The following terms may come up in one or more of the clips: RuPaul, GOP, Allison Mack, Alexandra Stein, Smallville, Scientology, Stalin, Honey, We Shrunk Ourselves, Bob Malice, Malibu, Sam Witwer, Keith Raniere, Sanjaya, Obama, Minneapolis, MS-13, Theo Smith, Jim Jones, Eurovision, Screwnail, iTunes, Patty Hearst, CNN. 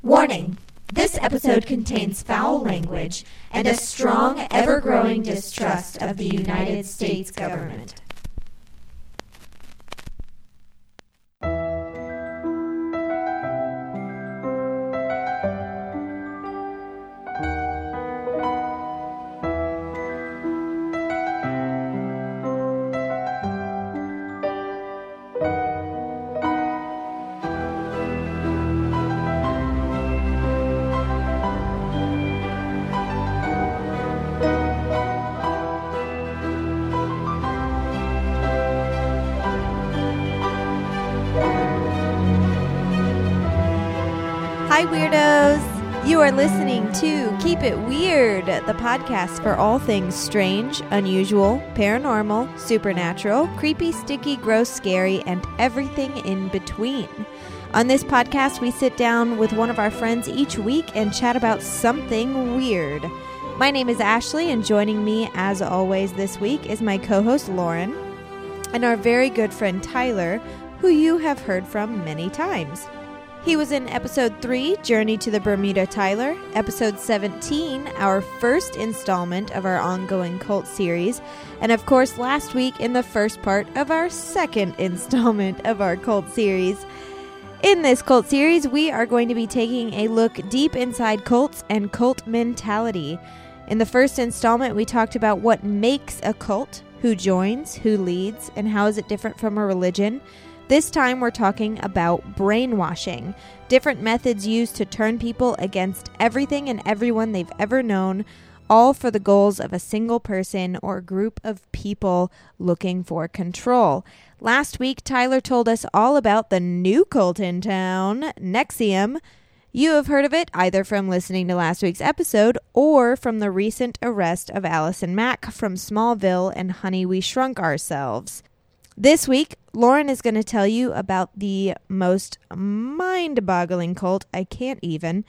Warning! This episode contains foul language and a strong, ever-growing distrust of the United States government. Listening to Keep It Weird, the podcast for all things strange, unusual, paranormal, supernatural, creepy, sticky, gross, scary, and everything in between. On this podcast, we sit down with one of our friends each week and chat about something weird. My name is Ashley, and joining me, as always, this week is my co-host Lauren and our very good friend Tyler, who you have heard from many times. He was in Episode 3, Journey to the Bermuda Tyler, Episode 17, our first installment of our ongoing cult series, and of course last week in the first part of our second installment of our cult series. In this cult series, we are going to be taking a look deep inside cults and cult mentality. In the first installment, we talked about what makes a cult, who joins, who leads, and how is it different from a religion. This time we're talking about brainwashing, different methods used to turn people against everything and everyone they've ever known, all for the goals of a single person or group of people looking for control. Last week, Tyler told us all about the new cult in town, NXIVM. You have heard of it either from listening to last week's episode or from the recent arrest of Allison Mack from Smallville and Honey, We Shrunk Ourselves. This week, Lauren is going to tell you about the most mind-boggling cult, I can't even,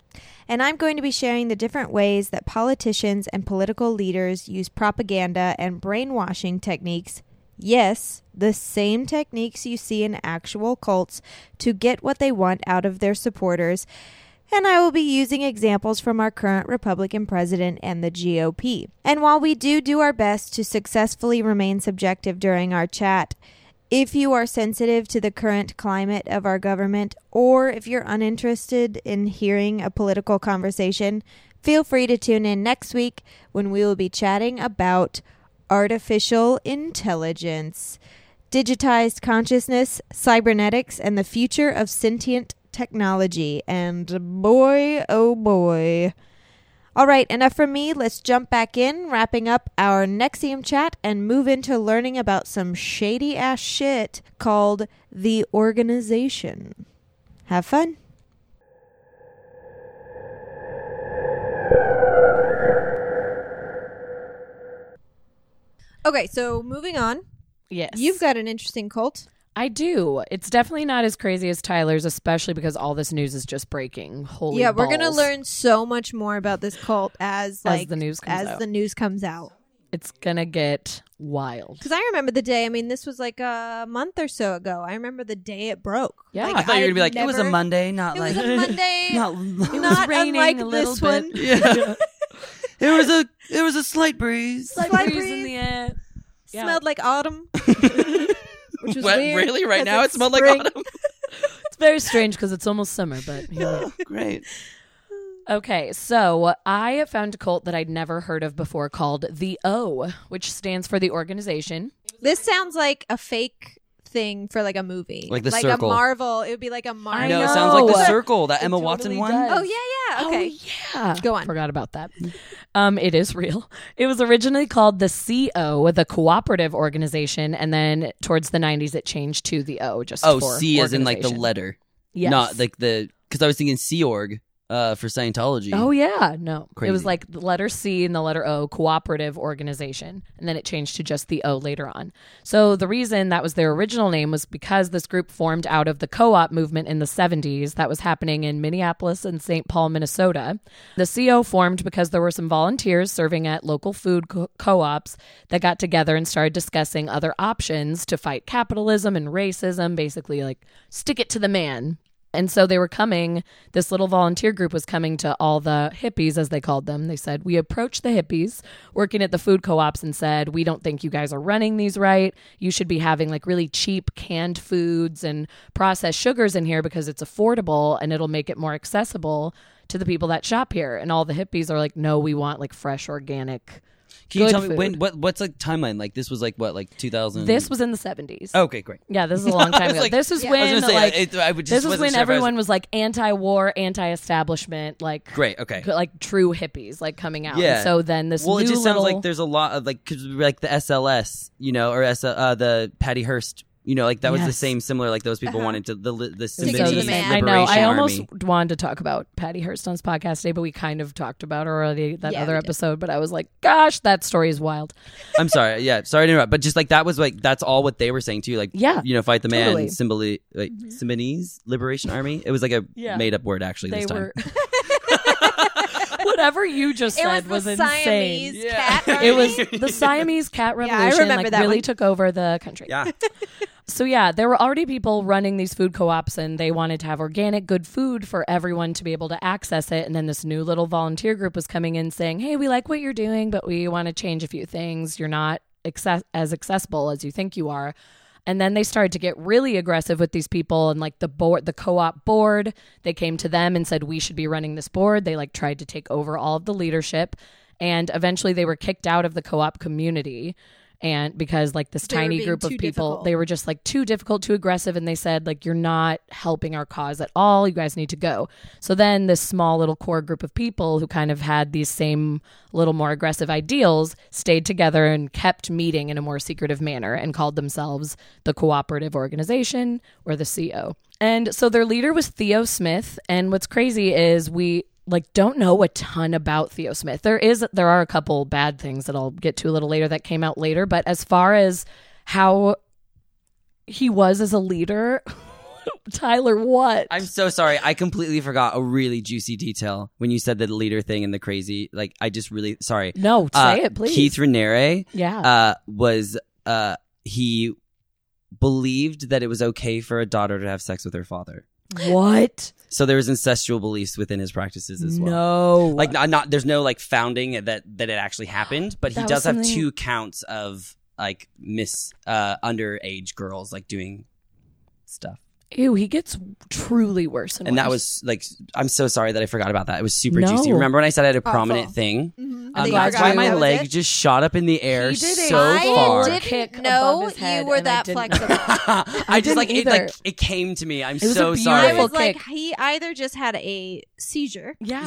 and I'm going to be sharing the different ways that politicians and political leaders use propaganda and brainwashing techniques, yes, the same techniques you see in actual cults, to get what they want out of their supporters, and I will be using examples from our current Republican president and the GOP. And while we do our best to successfully remain subjective during our chat, if you are sensitive to the current climate of our government, or if you're uninterested in hearing a political conversation, feel free to tune in next week when we will be chatting about artificial intelligence, digitized consciousness, cybernetics, and the future of sentient technology. And boy, oh boy. All right, enough from me. Let's jump back in, wrapping up our NXIVM chat and move into learning about some shady-ass shit called the organization. Have fun. Okay, so moving on. Yes. You've got an interesting cult. I do. It's definitely not as crazy as Tyler's, especially because all this news is just breaking. Holy yeah, balls. We're going to learn so much more about this cult as the news comes out. It's going to get wild. Because I remember the day. I mean, this was like a month or so ago. I remember the day it broke. Yeah, like, I thought you were going to be like, it was a Monday, not raining a little bit. One. Yeah. It was a slight breeze. Slight breeze in the air. Yeah. Smelled like autumn. Which was weird, really? Right now it smelled like autumn? It's very strange because it's almost summer, but... You know. Oh, great. Okay, so I found a cult that I'd never heard of before called the O, which stands for the organization. This sounds like a fake thing for like a movie. Like the Circle. Like a Marvel. It would be like a Marvel. I know, it sounds like the Circle, that Emma Watson one. Oh, yeah, yeah. Okay. Oh, yeah. Go on. Forgot about that. It is real. It was originally called the CO, the Cooperative Organization, and then towards the 90s it changed to the O, just for C as in like the letter. Yes. Not like the, because I was thinking Sea Org for Scientology. Oh, yeah. No. Crazy. It was like the letter C and the letter O, Cooperative Organization. And then it changed to just the O later on. So the reason that was their original name was because this group formed out of the co-op movement in the 70s that was happening in Minneapolis and St. Paul, Minnesota. The CO formed because there were some volunteers serving at local food co-ops that got together and started discussing other options to fight capitalism and racism, basically like stick it to the man. And so they were coming, this little volunteer group was coming to all the hippies, as they called them. They said, we approached the hippies working at the food co-ops and said, we don't think you guys are running these right. You should be having like really cheap canned foods and processed sugars in here because it's affordable and it'll make it more accessible to the people that shop here. And all the hippies are like, no, we want like fresh, organic. Can you tell me when, what's like timeline? Like this was like what, like 2000? This was in the 70s. Oh, okay, great. Yeah, this is a long time ago. Like, this is when this is when everyone was like anti-war, anti-establishment, like great, okay, like true hippies, like coming out. Yeah. And so then this. Well, new it just sounds like there's a lot of like, cause like the SLS, you know, or the Patty Hearst. You know, like that was the same, similar, like those people wanted to, the Symbionese Liberation Army. I almost wanted to talk about Patty Hearst on this podcast today, but we kind of talked about her already, that other episode, but I was like, gosh, that story is wild. I'm sorry. Yeah. Sorry to interrupt. But just like, that was like, that's all what they were saying too. Like, you know, fight the man, Symbionese Liberation Army. It was like a made up word actually this time. Whatever you just said was insane. Siamese cat army? It was the Siamese cat revolution. Yeah, I remember like, that really took over the country. Yeah. So yeah, there were already people running these food co-ops and they wanted to have organic, good food for everyone to be able to access it. And then this new little volunteer group was coming in saying, hey, we like what you're doing, but we want to change a few things. You're not as accessible as you think you are. And then they started to get really aggressive with these people and like the co-op board, they came to them and said, we should be running this board. They like tried to take over all of the leadership and eventually they were kicked out of the co-op community. And because like this tiny group of people, they were just like too difficult, too aggressive. And they said like, you're not helping our cause at all. You guys need to go. So then this small little core group of people who kind of had these same little more aggressive ideals stayed together and kept meeting in a more secretive manner and called themselves the Cooperative Organization or the CO. And so their leader was Theo Smith. And what's crazy is we like don't know a ton about Theo Smith. There are a couple bad things that I'll get to a little later that came out later, but as far as how he was as a leader, Tyler, what? I'm so sorry. I completely forgot a really juicy detail when you said the leader thing and the crazy, like I just really sorry. No, say it, please. Keith Raniere was he believed that it was okay for a daughter to have sex with her father. What? So there was incestual beliefs within his practices as well. No. Like not there's no like founding that it actually happened, but he does have two counts of like underage girls like doing stuff. Ew, he gets truly worse and worse. And that was like, I'm so sorry that I forgot about that. It was super juicy. Remember when I said I had a prominent thing? Mm-hmm. That's why my leg just shot up in the air far. I didn't know you were that flexible. I just like it came to me. I'm so sorry. I was like, he either just had a seizure. Yeah,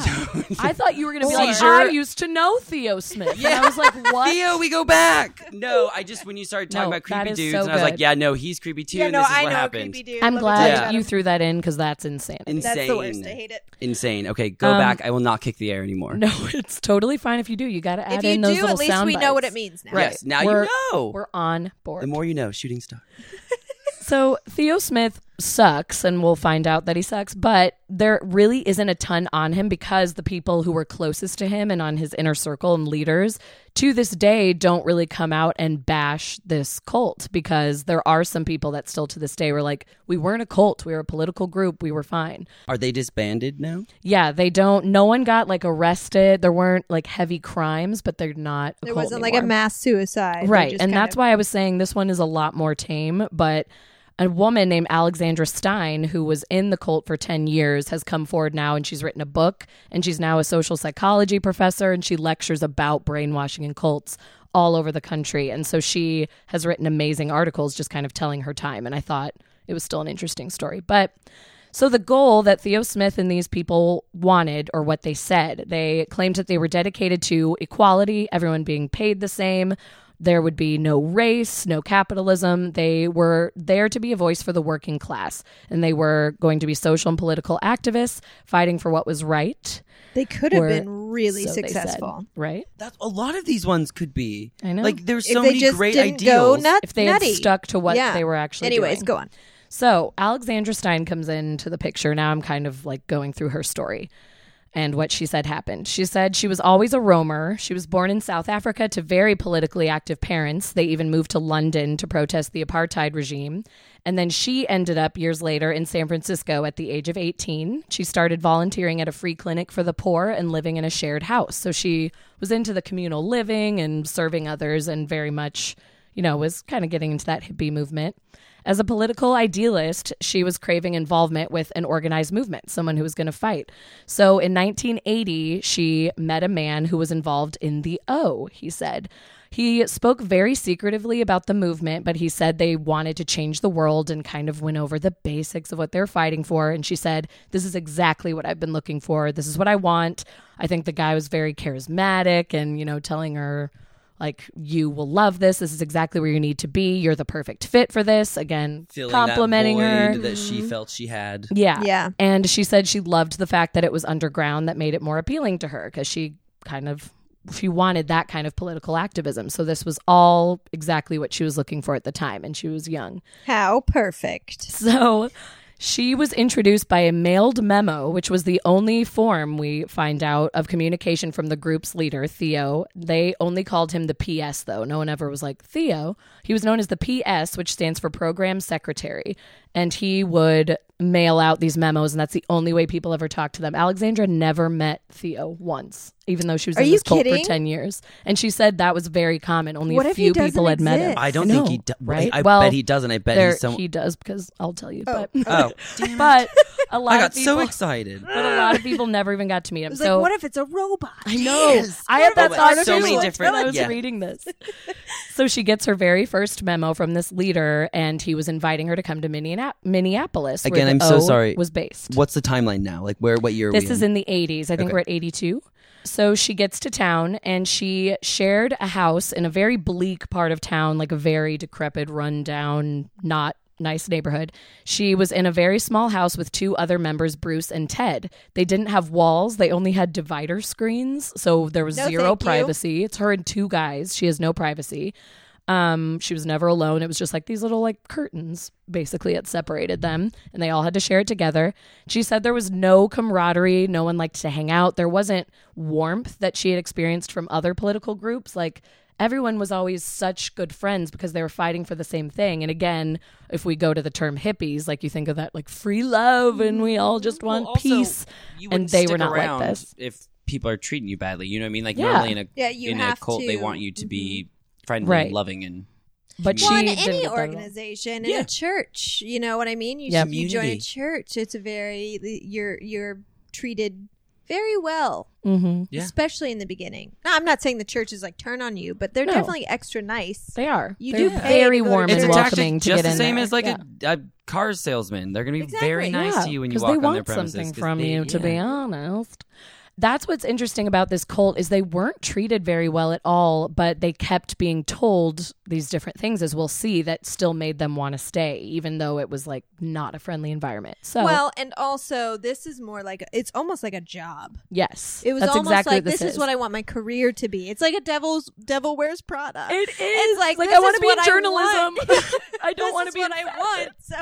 I thought you were gonna be like, I used to know Theo Smith. Yeah, and I was like, what? Theo, we go back. No, I just when you started talking about creepy dudes, and I was like, yeah, no, he's creepy too. And this is what happened. I'm glad. You threw that in because that's insanity. Insane. That's the worst. I hate it. Insane. Okay, go back. I will not kick the air anymore. No, it's totally fine if you do. You got to add in those little sound bites. If you do, at least we know what it means now. Right. Yes, now you know. We're on board. The more you know, shooting star. So Theo Smith sucks, and we'll find out that he sucks, but there really isn't a ton on him because the people who were closest to him and on his inner circle and leaders to this day don't really come out and bash this cult because there are some people that still to this day were like, we weren't a cult, we were a political group, we were fine. Are they disbanded now? Yeah, they don't. No one got like arrested. There weren't like heavy crimes, but they're not a cult anymore. There wasn't like a mass suicide. Right, and that's why I was saying this one is a lot more tame, but a woman named Alexandra Stein, who was in the cult for 10 years, has come forward now and she's written a book and she's now a social psychology professor and she lectures about brainwashing and cults all over the country. And so she has written amazing articles just kind of telling her time. And I thought it was still an interesting story. But so the goal that Theo Smith and these people wanted, or what they said, they claimed that they were dedicated to equality, everyone being paid the same. There would be no race, no capitalism. They were there to be a voice for the working class. And they were going to be social and political activists fighting for what was right. They could have been really successful. Said, right? That's, a lot of these ones could be. I know. Like there's so many great ideals. If they had stuck to what they were actually doing. Anyways, go on. So Alexandra Stein comes into the picture. Now I'm kind of like going through her story. and what she said happened. She said she was always a roamer. She was born in South Africa to very politically active parents. They even moved to London to protest the apartheid regime. And then she ended up years later in San Francisco at the age of 18. She started volunteering at a free clinic for the poor and living in a shared house. So she was into the communal living and serving others and very much, you know, was kind of getting into that hippie movement. As a political idealist, she was craving involvement with an organized movement, someone who was going to fight. So in 1980, she met a man who was involved in the O, he said. He spoke very secretively about the movement, but he said they wanted to change the world and kind of went over the basics of what they're fighting for. And she said, this is exactly what I've been looking for. This is what I want. I think the guy was very charismatic and, you know, telling her, like, you will love this. This is exactly where you need to be. You're the perfect fit for this. Again, complimenting her that she felt she had. Yeah. And she said she loved the fact that it was underground that made it more appealing to her because she wanted that kind of political activism. So this was all exactly what she was looking for at the time. And she was young. How perfect. So she was introduced by a mailed memo, which was the only form we find out of communication from the group's leader, Theo. They only called him the PS, though. No one ever was like, Theo. He was known as the PS, which stands for Program Secretary. And he would mail out these memos, and that's the only way people ever talked to them. Alexandra never met Theo once, even though she was in this cult for 10 years. And she said that was very common. Only a few people had met him. I don't think he does. Right? I bet he doesn't. I bet he does, because I'll tell you. But a lot of people. I got so excited. But a lot of people never even got to meet him. So, what if it's a robot? I know. Yes. I had that thought so many different. I was reading this. So she gets her very first memo from this leader, and he was inviting her to come to Minneapolis. Again, I'm so sorry. Was based. What's the timeline now? Like, what year? This is in the 80s. I think we're at 82. So she gets to town, and she shared a house in a very bleak part of town, like a very decrepit, rundown, not nice neighborhood. She was in a very small house with two other members, Bruce and Ted. They didn't have walls. They only had divider screens, so there was zero privacy. It's her and two guys. She has no privacy. She was never alone. It was just like these little like curtains, basically, it separated them, and they all had to share it together. She said there was no camaraderie. No one liked to hang out. There wasn't warmth that she had experienced from other political groups. Like, everyone was always such good friends because they were fighting for the same thing. And again, if we go to the term hippies, like, you think of that like free love and we all just want peace. And they were not like this. If people are treating you badly, you know what I mean? Like, normally in a cult, they want you to be friendly, and loving, and in any organization, in a church, you know what I mean? You join a church, it's a very you're treated very well, especially in the beginning. Now, I'm not saying the church is like turn on you, but they're definitely extra nice. They are. You do very warm and welcoming to get in. Just the same as like a car salesman. They're going to be very nice to you when you walk on their premises. Because they want something from you, to be honest. That's what's interesting about this cult is they weren't treated very well at all, but they kept being told these different things, as we'll see, that still made them want to stay, even though it was like not a friendly environment. So, well, and also this is more like it's almost like a job. Yes, it was. That's almost exactly like this is what I want my career to be. It's like a devil wears Prada. It is. It's like I want to be in journalism. I don't want to be what I want. So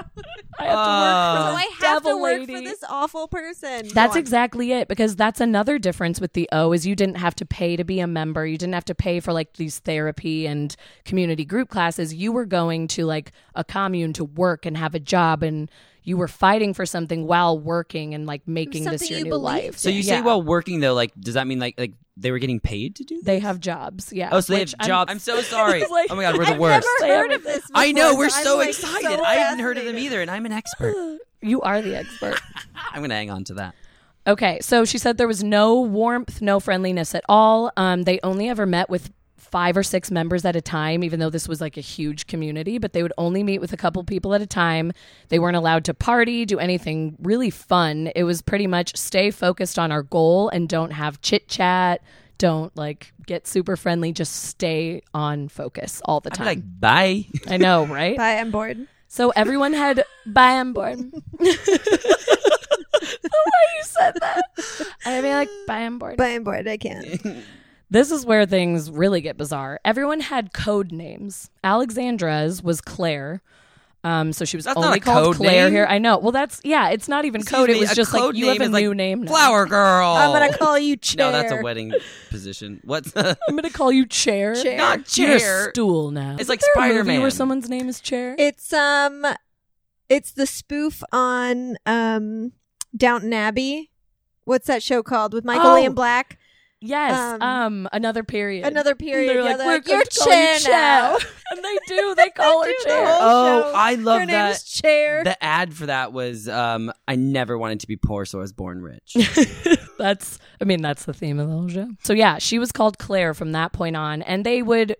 I have to work. So I have to work for this awful person. That's exactly it, because that's another difference with the O is you didn't have to pay to be a member. You didn't have to pay for like these therapy and community group classes. You were going to like a commune to work and have a job, and you were fighting for something while working and like making this your new life. So you say while working, though, like, does that mean like they were getting paid to do this? They have jobs, yeah. Oh, so they have jobs. I'm so sorry. Like, oh my God, we're the worst. I've never heard of this before. I know, we're so excited. So I haven't heard of them either, and I'm an expert. You are the expert. I'm going to hang on to that. Okay, so she said there was no warmth, no friendliness at all. They only ever met with 5 or 6 members at a time, even though this was like a huge community, but they would only meet with a couple people at a time. They weren't allowed to party, do anything really fun. It was pretty much stay focused on our goal and don't have chit chat. Don't like get super friendly. Just stay on focus all the time. I'm like, bye. I know, right? Bye, I'm bored. So everyone had bye, I'm bored. The way you said that. I'd be like, bye, I'm bored. Bye, I'm bored. I can't. This is where things really get bizarre. Everyone had code names. Alexandra's was Claire. So she was that's only called Claire name. Here. I know. Well, that's yeah. It's not even Excuse code. Me, it was just like you have a new like name. Now. Flower girl. I'm gonna call you Chair. No, that's a wedding position. What's I'm gonna call you Chair. Chair. Not Chair. You're a stool now. It's like Spider-Man. Where someone's name is Chair. It's the spoof on Downton Abbey. What's that show called with Michael Ian Black? Yes, Another Period. Another Period. And they're like, we're Chair now. And they do. They call her Chair. Oh, I love that. Her name is Chair. The ad for that was, I never wanted to be poor, so I was born rich. That's the theme of the whole show. So yeah, she was called Claire from that point on. And they would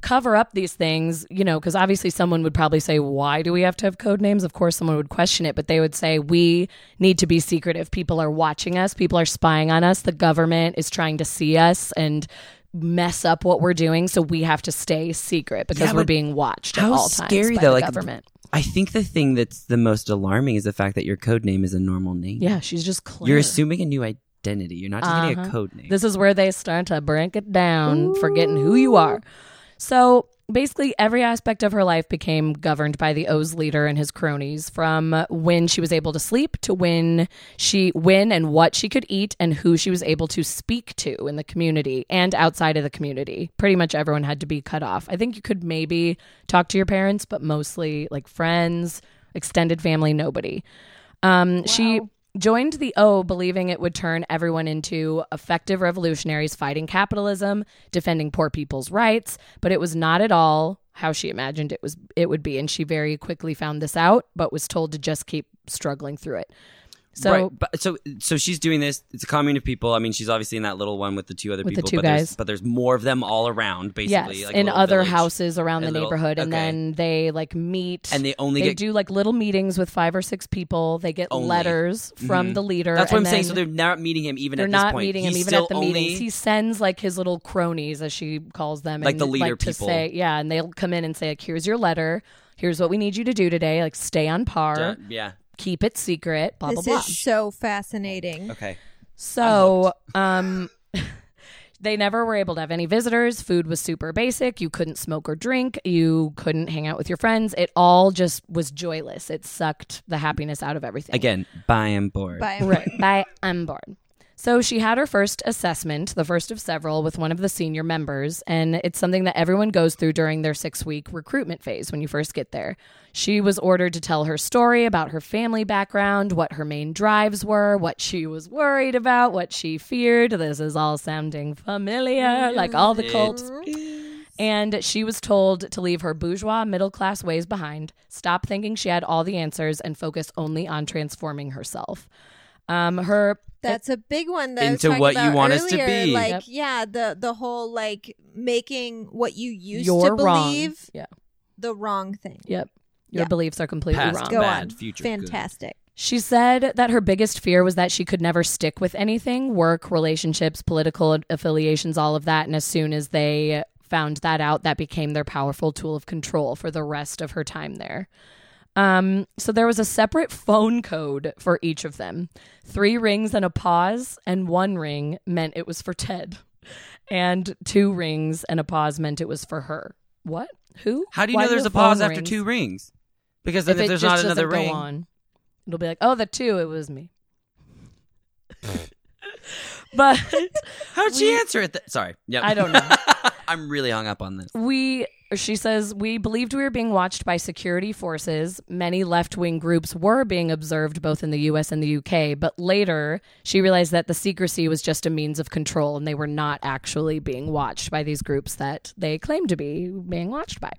cover up these things, you know, because obviously someone would probably say, why do we have to have code names? Of course, someone would question it, but they would say, we need to be secretive. People are watching us. People are spying on us. The government is trying to see us and mess up what we're doing. So we have to stay secret because we're being watched at all times scary, by though, the like, government. I think the thing that's the most alarming is the fact that your code name is a normal name. Yeah, she's just Claire. You're assuming a new identity. You're not just getting a code name. This is where they start to break it down, forgetting who you are. So basically every aspect of her life became governed by the O's leader and his cronies, from when she was able to sleep to when and what she could eat and who she was able to speak to in the community and outside of the community. Pretty much everyone had to be cut off. I think you could maybe talk to your parents, but mostly like friends, extended family, nobody. Wow. She joined the O, believing it would turn everyone into effective revolutionaries fighting capitalism, defending poor people's rights, but it was not at all how she imagined it would be, and she very quickly found this out, but was told to just keep struggling through it. So, right. so she's doing this. It's a commune of people. I mean, she's obviously in that little one with the two other people, guys. But there's more of them all around, basically. Yes, like in other houses around the neighborhood, and then they like meet. And they do like little meetings with 5 or 6 people. They get letters from the leader. That's what I'm saying. So they're not meeting him even at this point. They're not meeting him even at the meetings. He sends like his little cronies, as she calls them, like the leader people. And they'll come in and say, like, "Here's your letter. Here's what we need you to do today. Like, stay on par." Yeah. Keep it secret, blah, blah, blah. This is so fascinating. Okay. So they never were able to have any visitors. Food was super basic. You couldn't smoke or drink. You couldn't hang out with your friends. It all just was joyless. It sucked the happiness out of everything. Again, by and board. By and board. So she had her first assessment, the first of several, with one of the senior members, and it's something that everyone goes through during their 6-week recruitment phase when you first get there. She was ordered to tell her story about her family background, what her main drives were, what she was worried about, what she feared. This is all sounding familiar, like all the cults. And she was told to leave her bourgeois middle-class ways behind, stop thinking she had all the answers, and focus only on transforming herself. That's a big one that into I was what about you want earlier. Us to be. Like, the whole like making what you used You're to believe wrong. The wrong thing. Yep. Your beliefs are completely Past, wrong. Go bad, on. Future Fantastic. Good. She said that her biggest fear was that she could never stick with anything, work, relationships, political affiliations, all of that. And as soon as they found that out, that became their powerful tool of control for the rest of her time there. So there was a separate phone code for each of them. 3 rings and a pause, and 1 ring meant it was for Ted. And 2 rings and a pause meant it was for her. What? Who? How do you know there's a pause after 2 rings? Because if there's not another ring. It'll be like, oh, the 2, it was me. But how'd she answer it? Sorry. Yep. I don't know. I'm really hung up on this. She says, we believed we were being watched by security forces. Many left-wing groups were being observed both in the U.S. and the U.K., but later she realized that the secrecy was just a means of control and they were not actually being watched by these groups that they claimed to be being watched by.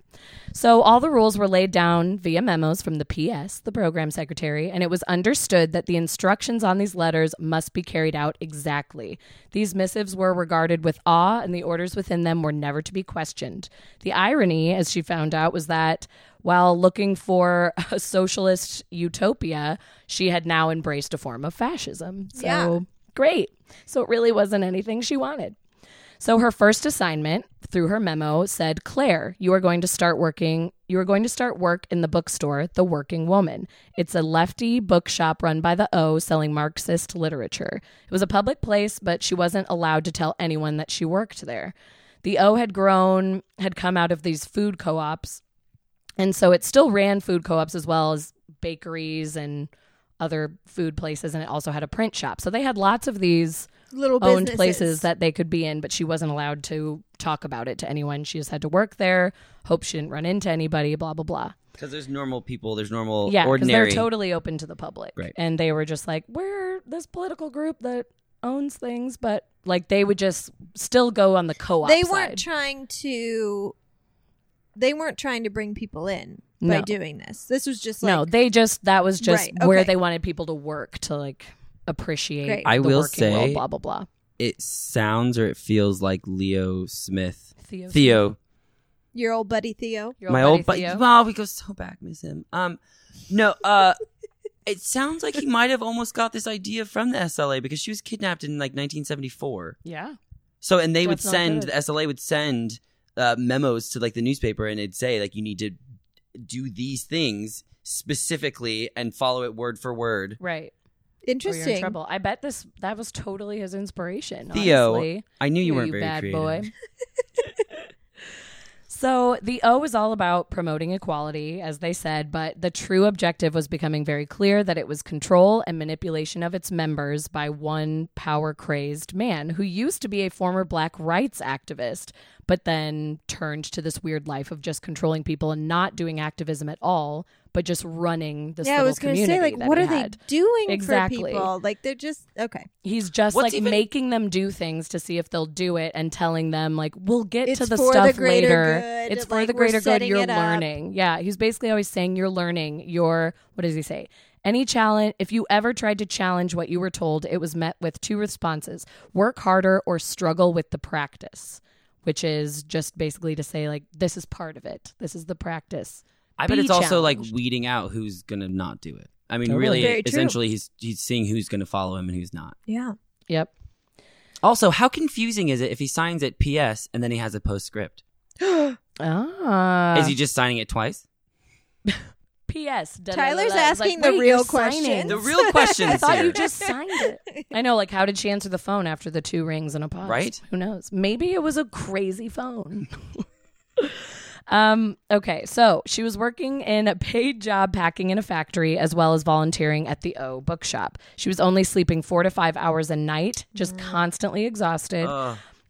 So all the rules were laid down via memos from the PS, the program secretary, and it was understood that the instructions on these letters must be carried out exactly. These missives were regarded with awe and the orders within them were never to be questioned. The irony, as she found out, was that while looking for a socialist utopia, she had now embraced a form of fascism. So great. So it really wasn't anything she wanted. So her first assignment through her memo said, Claire, you are going to start work in the bookstore, The Working Woman. It's a lefty bookshop run by the O selling Marxist literature. It was a public place, but she wasn't allowed to tell anyone that she worked there. The O had come out of these food co-ops And so it still ran food co-ops as well as bakeries and other food places, and it also had a print shop. So they had lots of these little owned businesses. Places that they could be in, but she wasn't allowed to talk about it to anyone. She just had to work there, hope she didn't run into anybody, blah, blah, blah. Because there's normal people, there's normal, ordinary. Yeah, because they're totally open to the public. Right. And they were just like, we're this political group that owns things, but like they would just still go on the co-op side. They weren't trying to bring people in by doing this. This was just like... No, that was just right, okay. Where they wanted people to work to like appreciate Great. The I will working say, world, blah, blah, blah. It sounds or it feels like Leo Smith. Theo. Your old buddy Theo. Theo. Wow, we go so back, miss him. It sounds like he might have almost got this idea from the SLA because she was kidnapped in like 1974. Yeah. So, and they That's would send, the SLA would send... memos to like the newspaper, and it'd say like you need to do these things specifically and follow it word for word. Right. Interesting. Or you're in trouble. I bet that was totally his inspiration. Theo, honestly. I knew you weren't very bad creative. Boy. So the O is all about promoting equality, as they said, but the true objective was becoming very clear that it was control and manipulation of its members by one power-crazed man who used to be a former black rights activist, but then turned to this weird life of just controlling people and not doing activism at all, but just running this little community. Yeah, I was going to say, like, what are they doing for people? Like, they're just, okay. He's just, making them do things to see if they'll do it and telling them, like, we'll get to the stuff later. It's for the greater good. You're learning. Yeah, he's basically always saying you're learning. What does he say? Any challenge, if you ever tried to challenge what you were told, it was met with two responses. Work harder or struggle with the practice. Which is just basically to say, like, this is part of it. This is the practice. I bet it's also, like, weeding out who's going to not do it. I mean, really, essentially, he's seeing who's going to follow him and who's not. Yeah. Yep. Also, how confusing is it if he signs it P.S. and then he has a postscript? Is he just signing it twice? P.S. Tyler's asking the real question. The real question. I thought you just signed it. I know, like, how did she answer the phone after the two rings and a pause? Right? Who knows? Maybe it was a crazy phone. Okay, so she was working in a paid job packing in a factory as well as volunteering at the O bookshop. She was only sleeping 4 to 5 hours a night, just constantly exhausted.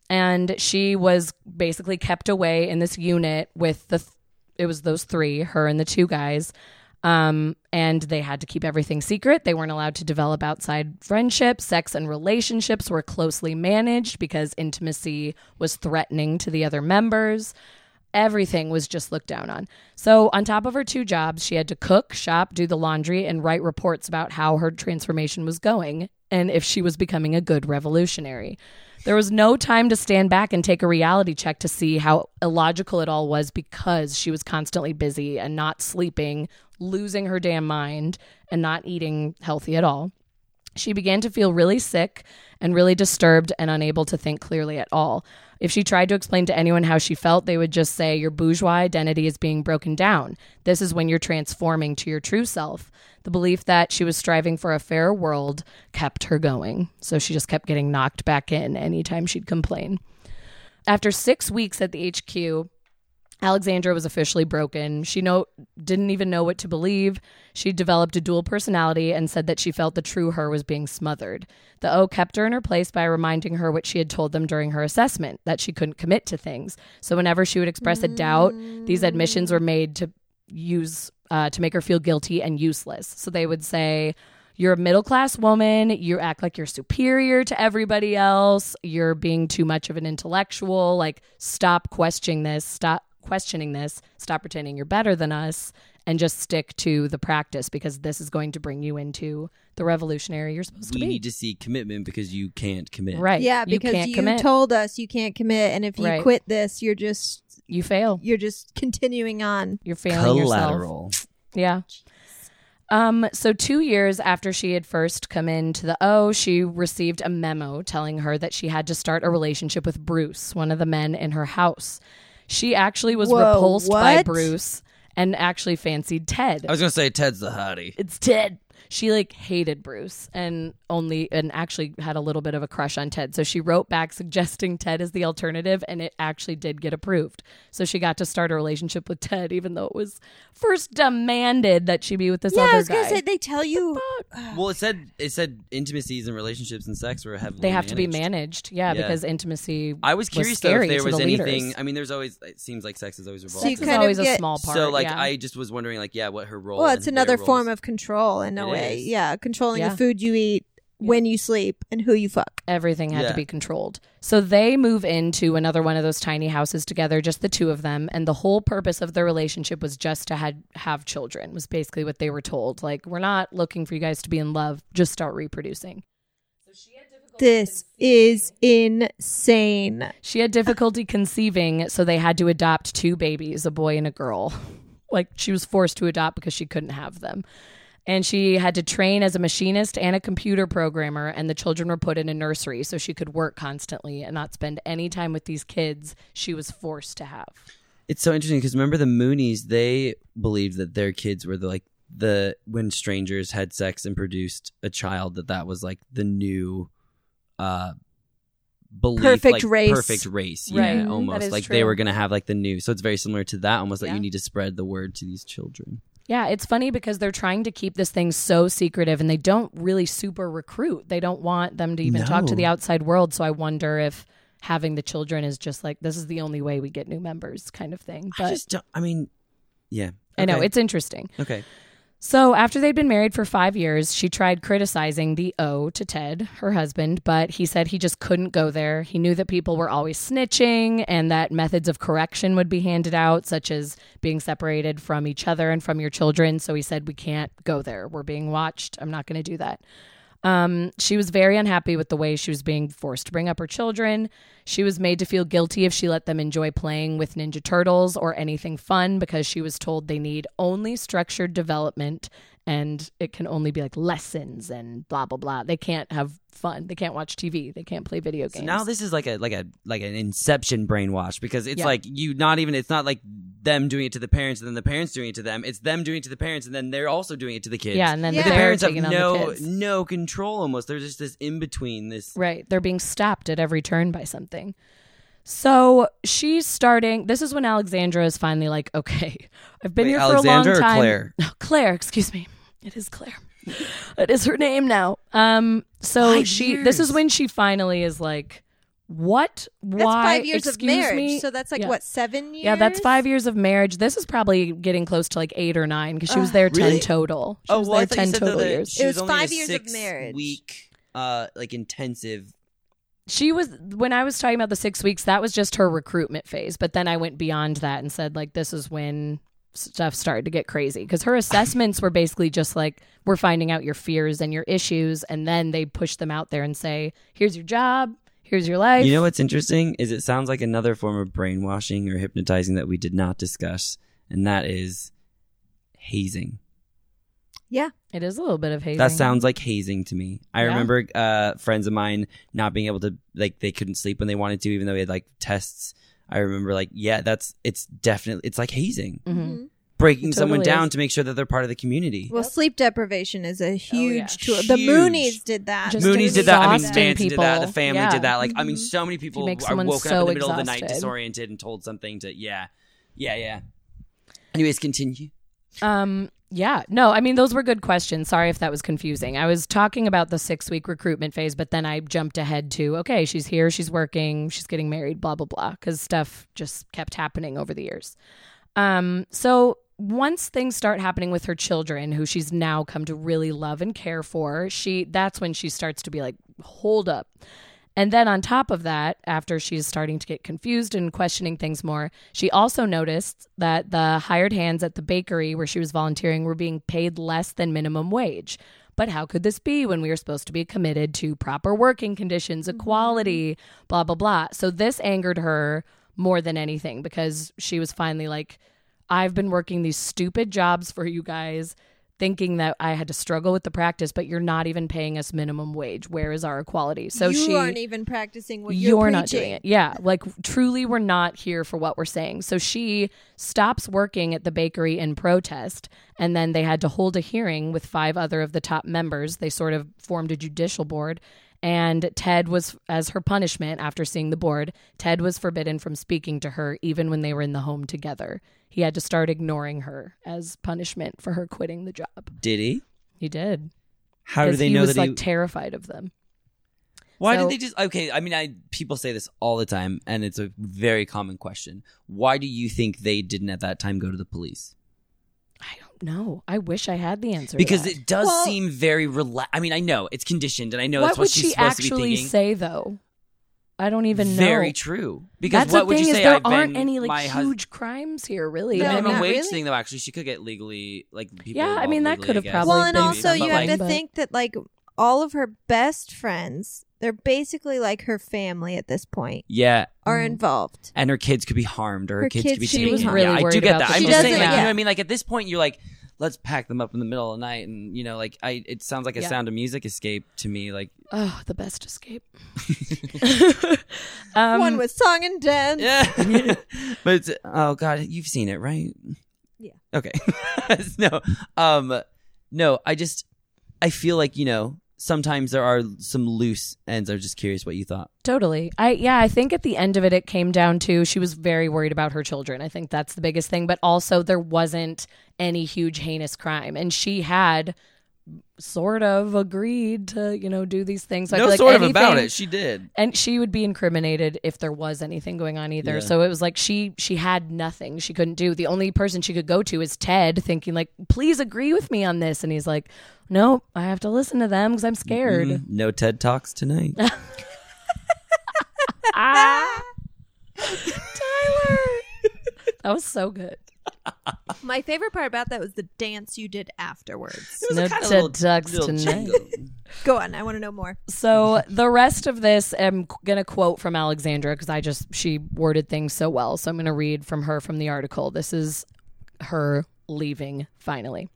And she was basically kept away in this unit with it was those three, her and the two guys, and they had to keep everything secret. They weren't allowed to develop outside friendships. Sex and relationships were closely managed because intimacy was threatening to the other members. Everything was just looked down on. So on top of her two jobs, she had to cook, shop, do the laundry, and write reports about how her transformation was going and if she was becoming a good revolutionary. There was no time to stand back and take a reality check to see how illogical it all was because she was constantly busy and not sleeping, losing her damn mind, and not eating healthy at all. She began to feel really sick and really disturbed and unable to think clearly at all. If she tried to explain to anyone how she felt, they would just say, your bourgeois identity is being broken down. This is when you're transforming to your true self. The belief that she was striving for a fairer world kept her going. So she just kept getting knocked back in anytime she'd complain. After 6 weeks at the HQ, Alexandra was officially broken. She didn't even know what to believe. She developed a dual personality and said that she felt the true her was being smothered. The O kept her in her place by reminding her what she had told them during her assessment, that she couldn't commit to things. So whenever she would express a doubt, these admissions were made to use to make her feel guilty and useless. So they would say, you're a middle-class woman. You act like you're superior to everybody else. You're being too much of an intellectual. Like, stop questioning this. Stop pretending you're better than us, and just stick to the practice because this is going to bring you into the revolutionary you're supposed to be. We need to see commitment because you can't commit. Right. Yeah, because you told us you can't commit, and if you quit this, you fail. You're just continuing on. You're failing Collateral. Yourself. Yeah. So 2 years after she had first come into the O, she received a memo telling her that she had to start a relationship with Bruce, one of the men in her house. She actually was repulsed by Bruce and actually fancied Ted. I was going to say Ted's the hottie. It's Ted. she like hated Bruce and actually had a little bit of a crush on Ted. So she wrote back suggesting Ted as the alternative, and it actually did get approved. So she got to start a relationship with Ted, even though it was first demanded that she be with this other guy. Yeah, I was going to say, they tell you. Well, it said intimacies and relationships and sex were heavily They have to be managed, yeah, because intimacy I was curious, was scary though, if there was anything. Leaders. I mean, there's always, it seems like sex is always revolved. Sex is always a small part. So like, yeah. I just was wondering like, yeah, what her role is. Well, it's another form of control in a way. Yeah, controlling the food you eat, when you sleep, and who you fuck. Everything had to be controlled. So they move into another one of those tiny houses together, just the two of them. And the whole purpose of their relationship was just to have children, was basically what they were told. Like, we're not looking for you guys to be in love. Just start reproducing. So she had This is insane. She had difficulty conceiving, so they had to adopt two babies, a boy and a girl. Like, she was forced to adopt because she couldn't have them. And she had to train as a machinist and a computer programmer, and the children were put in a nursery so she could work constantly and not spend any time with these kids she was forced to have. It's so interesting because remember the Moonies, they believed that their kids were when strangers had sex and produced a child, that was like the new belief, perfect like, race. Perfect race, yeah, right. Almost like true. They were going to have like the new. So it's very similar to that, almost like you need to spread the word to these children. Yeah, it's funny because they're trying to keep this thing so secretive, and they don't really super recruit. They don't want them to even talk to the outside world. So I wonder if having the children is just like, this is the only way we get new members kind of thing. But I just don't, I mean, yeah. Okay. I know, it's interesting. Okay. So after they'd been married for 5 years, she tried criticizing the O to Ted, her husband, but he said he just couldn't go there. He knew that people were always snitching and that methods of correction would be handed out, such as being separated from each other and from your children. So he said, we can't go there. We're being watched. I'm not going to do that. She was very unhappy with the way she was being forced to bring up her children. She was made to feel guilty if she let them enjoy playing with Ninja Turtles or anything fun because she was told they need only structured development and it can only be like lessons and blah, blah, blah. They can't have fun. They can't watch TV. They can't play video games. So now this is like an inception brainwash because it's like you not even, it's not like them doing it to the parents and then the parents doing it to them. It's them doing it to the parents and then they're also doing it to the kids. Yeah, and then the parents have no control almost. There's just this in between. Right. They're being stopped at every turn by something. So she's starting. This is when Alexandra is finally like, okay, I've been here for Alexandra a long time. Or Claire? No, Claire, excuse me. It is Claire. It is her name now. So this is when she finally is like, what? Why? That's 5 years excuse of marriage. Me? So that's like, what, 7 years? Yeah, that's 5 years of marriage. This is probably getting close to like 8 or 9 because she was there 10 really? Total. She was there 10 total years. It was 5 years of marriage. Week, like intensive. She was, when I was talking about the 6 weeks, that was just her recruitment phase. But then I went beyond that and said, like, this is when stuff started to get crazy because her assessments were basically just like, we're finding out your fears and your issues. And then they push them out there and say, here's your job. Here's your life. You know what's interesting is it sounds like another form of brainwashing or hypnotizing that we did not discuss. And that is hazing. Yeah, it is a little bit of hazing. That sounds like hazing to me. I remember friends of mine not being able to, like, they couldn't sleep when they wanted to, even though they had, like, tests. I remember, like, it's definitely, it's like hazing. Mm-hmm. Breaking someone down to make sure that they're part of the community. Well, sleep deprivation is a huge tool. The Moonies did that. I mean, Vance did that. The family did that. Like, I mean, so many people are woken up in the middle of the night disoriented and told something to, yeah. Anyways, continue. Yeah. No, I mean, those were good questions. Sorry if that was confusing. I was talking about the 6-week recruitment phase, but then I jumped ahead to, okay, she's here, she's working, she's getting married, blah, blah, blah, because stuff just kept happening over the years. So once things start happening with her children, who she's now come to really love and care for, that's when she starts to be like, hold up. And then on top of that, after she's starting to get confused and questioning things more, she also noticed that the hired hands at the bakery where she was volunteering were being paid less than minimum wage. But how could this be when we are supposed to be committed to proper working conditions, equality, blah, blah, blah. So this angered her more than anything because she was finally like, I've been working these stupid jobs for you guys. thinking that I had to struggle with the practice, but you're not even paying us minimum wage. Where is our equality? So you aren't even practicing what you're preaching. Not doing it. Yeah. Like, truly, we're not here for what we're saying. So she stops working at the bakery in protest. And then they had to hold a hearing with 5 other of the top members. They sort of formed a judicial board. And Ted was, as her punishment after seeing the board, Ted was forbidden from speaking to her even when they were in the home together. He had to start ignoring her as punishment for her quitting the job. Did he? He did. How do they know that he was like terrified of them? Why did they just... Okay, I mean, people say this all the time, and it's a very common question. Why do you think they didn't at that time go to the police? I don't know. I wish I had the answer. Because it does seem very relaxed. I mean, I know it's conditioned, and I know that's what she's supposed to be thinking. What would she actually say, though? I don't even know. Very true. Because that's what would you say? There aren't any like huge crimes here, really. The minimum wage thing, though, actually, she could get legally like people. Yeah, I mean, that could have probably. Well, and also you have to think that like all of her best friends, they're basically like her family at this point. Yeah, are involved, and her kids could be harmed, or her kids could be taken. She was really worried about that. I'm just saying, like, you know what I mean? Like at this point, you're like, let's pack them up in the middle of the night, and you know, like it sounds like a Sound of Music escape to me. Like, oh, the best escape. One with song and dance. Yeah, but it's, oh god, you've seen it, right? Yeah. Okay. No. I feel like, you know, sometimes there are some loose ends. I'm just curious what you thought. Totally. I think at the end of it, it came down to she was very worried about her children. I think that's the biggest thing. But also there wasn't any huge heinous crime. And she had sort of agreed to, you know, do these things. So no, I feel like sort of about it. She did. And she would be incriminated if there was anything going on either. Yeah. So it was like she had nothing she couldn't do. The only person she could go to is Ted, thinking like, please agree with me on this. And he's like, no, I have to listen to them because I'm scared. No TED Talks tonight. Tyler. That was so good. My favorite part about that was the dance you did afterwards. It was a kind of little tonight. Go on, I want to know more. So the rest of this, I'm going to quote from Alexandra because she worded things so well. So I'm going to read from her from the article. This is her leaving finally.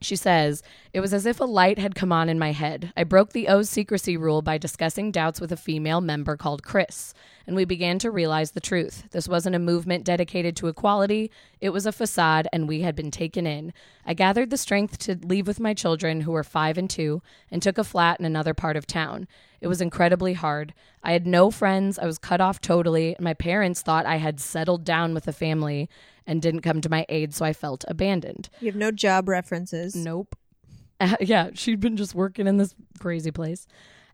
She says, it was as if a light had come on in my head. I broke the O's secrecy rule by discussing doubts with a female member called Chris, and we began to realize the truth. This wasn't a movement dedicated to equality. It was a facade, and we had been taken in. I gathered the strength to leave with my children, who were 5 and 2, and took a flat in another part of town. It was incredibly hard. I had no friends. I was cut off totally. My parents thought I had settled down with a family and didn't come to my aid, so I felt abandoned. You have no job references. Nope. She'd been just working in this crazy place.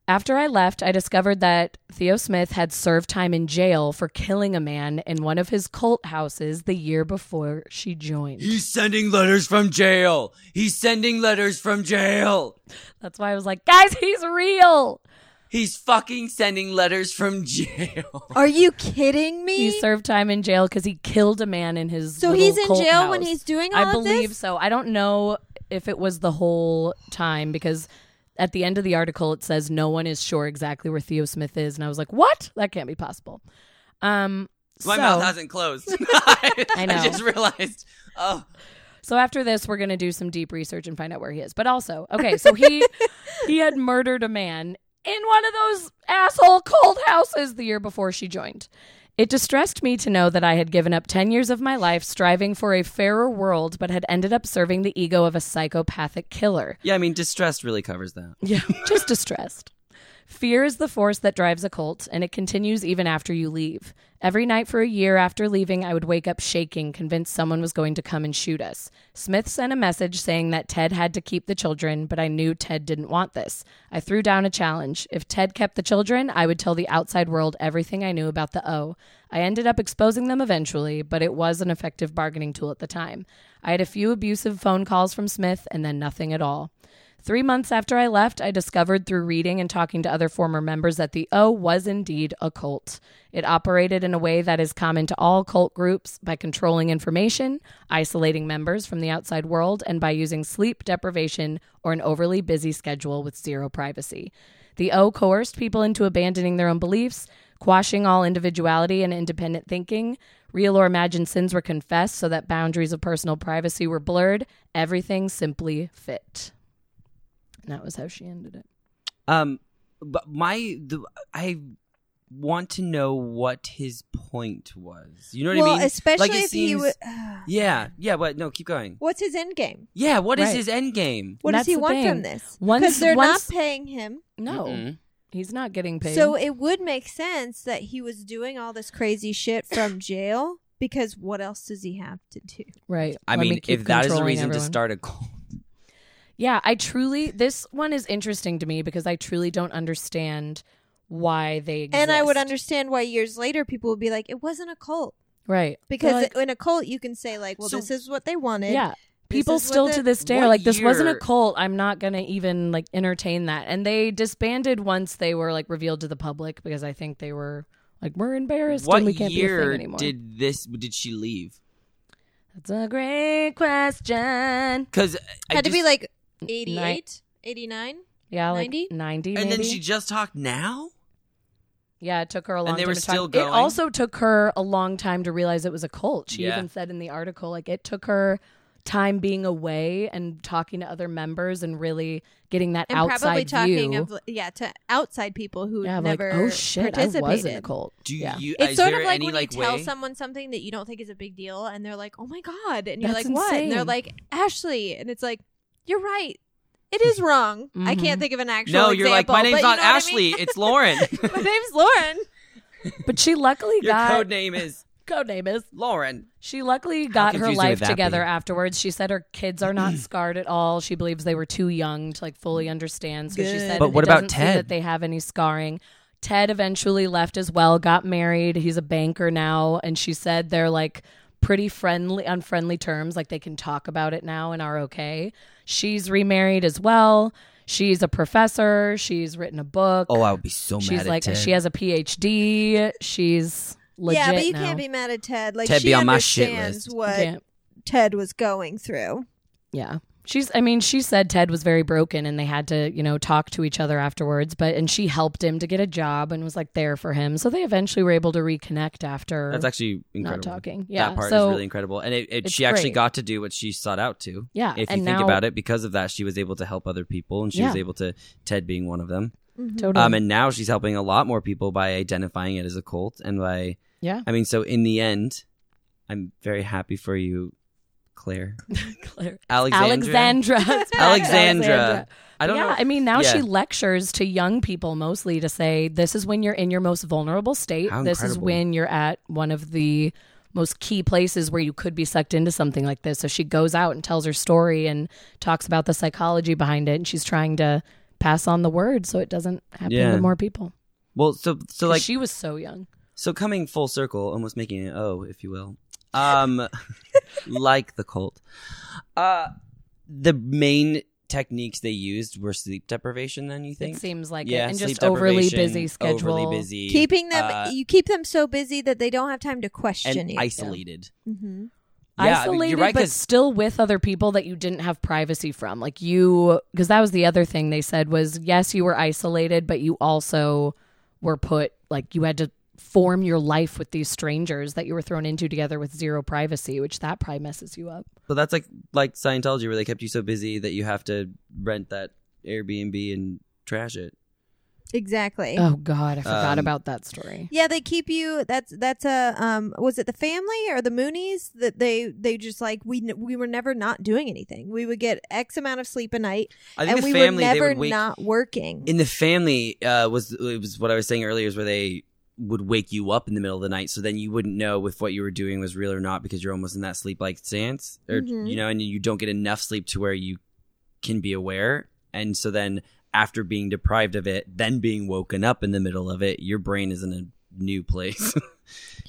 After I left, I discovered that Theo Smith had served time in jail for killing a man in one of his cult houses the year before she joined. He's sending letters from jail. He's sending letters from jail. That's why I was like, guys, he's real. He's fucking sending letters from jail. Are you kidding me? He served time in jail because he killed a man in his cult house. So he's in jail when he's doing all of this? I believe so. I don't know if it was the whole time, because at the end of the article it says no one is sure exactly where Theo Smith is. And I was like, what? That can't be possible. My mouth hasn't closed. I know. I just realized. Oh. So after this, we're going to do some deep research and find out where he is. But also, okay, so he had murdered a man in one of those asshole cold houses the year before she joined. It distressed me to know that I had given up 10 years of my life striving for a fairer world, but had ended up serving the ego of a psychopathic killer. Yeah, I mean, distressed really covers that. Yeah, just distressed. Fear is the force that drives a cult, and it continues even after you leave. Every night for a year after leaving, I would wake up shaking, convinced someone was going to come and shoot us. Smith sent a message saying that Ted had to keep the children, but I knew Ted didn't want this. I threw down a challenge. If Ted kept the children, I would tell the outside world everything I knew about the O. I ended up exposing them eventually, but it was an effective bargaining tool at the time. I had a few abusive phone calls from Smith, and then nothing at all. 3 months after I left, I discovered through reading and talking to other former members that the O was indeed a cult. It operated in a way that is common to all cult groups by controlling information, isolating members from the outside world, and by using sleep deprivation or an overly busy schedule with zero privacy. The O coerced people into abandoning their own beliefs, quashing all individuality and independent thinking. Real or imagined sins were confessed so that boundaries of personal privacy were blurred. Everything simply fit. And that was how she ended it. But I want to know what his point was. You know what I mean? Especially like if he would... Yeah, but no, keep going. What's his end game? Yeah, what is his end game? What does he want from this? Because they're not paying him. No. Mm-mm. He's not getting paid. So it would make sense that he was doing all this crazy shit from jail, because what else does he have to do? Right. I mean, if that is a reason to start a cult. Yeah, this one is interesting to me because I truly don't understand why they exist. And I would understand why years later people would be like, it wasn't a cult. Right. Because in a cult, you can say like, well, so, this is what they wanted. Yeah. People still to this day are like, this wasn't a cult. I'm not going to even like entertain that. And they disbanded once they were like revealed to the public because I think they were like, we're embarrassed and we can't be a thing anymore. What year did she leave? That's a great question. Because had to be like 88, 89, 90. Like 90 maybe. And then she just talked now? Yeah, it took her a long time. And they were still going. It also took her a long time to realize it was a cult. She even said in the article, like it took her... time being away and talking to other members and really getting that outside view. And probably talking to outside people who never participated. Oh shit, I was in a cult. It's sort of like when you tell someone something that you don't think is a big deal and they're like, oh my God. And you're like, what? And they're like, Ashley. And it's like, you're right. It is wrong. Mm-hmm. I can't think of an actual example. No, you're like, my name's not Ashley. I mean? It's Lauren. My name's Lauren. But she luckily got... Your code name is Lauren. She luckily got her life together afterwards. She said her kids are not scarred at all. She believes they were too young to like fully understand. So she said, but what about Ted? That they have any scarring. Ted eventually left as well, got married. He's a banker now. And she said they're like pretty friendly, on friendly terms. Like they can talk about it now and are okay. She's remarried as well. She's a professor. She's written a book. Oh, I would be so mad at Ted. She has a PhD. She's... legit but you can't be mad at Ted. Like Ted she be on understands my what Ted was going through. Yeah, she said Ted was very broken, and they had to, talk to each other afterwards. And she helped him to get a job and was like there for him. So they eventually were able to reconnect after. That's actually incredible. Not talking. Yeah, that part is really incredible, and she actually got to do what she sought out to. Yeah, if you think about it, because of that, she was able to help other people, and she was able to Ted being one of them. Mm-hmm. Totally. And now she's helping a lot more people by identifying it as a cult and by. Yeah. I mean, so in the end, I'm very happy for you, Claire. Claire. Alexandra. I don't know. I mean, now she lectures to young people mostly to say, this is when you're in your most vulnerable state. This is when you're at one of the most key places where you could be sucked into something like this. So she goes out and tells her story and talks about the psychology behind it. And she's trying to pass on the word so it doesn't happen to more people. Well, so like... she was so young. So coming full circle, almost making an O, if you will, like the cult, the main techniques they used were sleep deprivation. Then you think it seems like it, and just overly busy schedule, keeping them. You keep them so busy that they don't have time to question and you. Isolated. Yeah. Mm-hmm. Yeah, isolated, right, but still with other people that you didn't have privacy from. Like you, because that was the other thing they said was, yes, you were isolated, but you also were put like you had to form your life with these strangers that you were thrown into together with zero privacy, which that probably messes you up. But that's like Scientology, where they kept you so busy that you have to rent that Airbnb and trash it. Exactly. Oh God, I forgot about that story. Yeah, they keep you. That's a was it the family or the Moonies that they just like we were never not doing anything. We would get X amount of sleep a night, and we were never not working. In the family was what I was saying earlier is where they would wake you up in the middle of the night, so then you wouldn't know if what you were doing was real or not because you're almost in that sleep like stance, or and you don't get enough sleep to where you can be aware. And so then after being deprived of it, then being woken up in the middle of it, your brain is in a new place.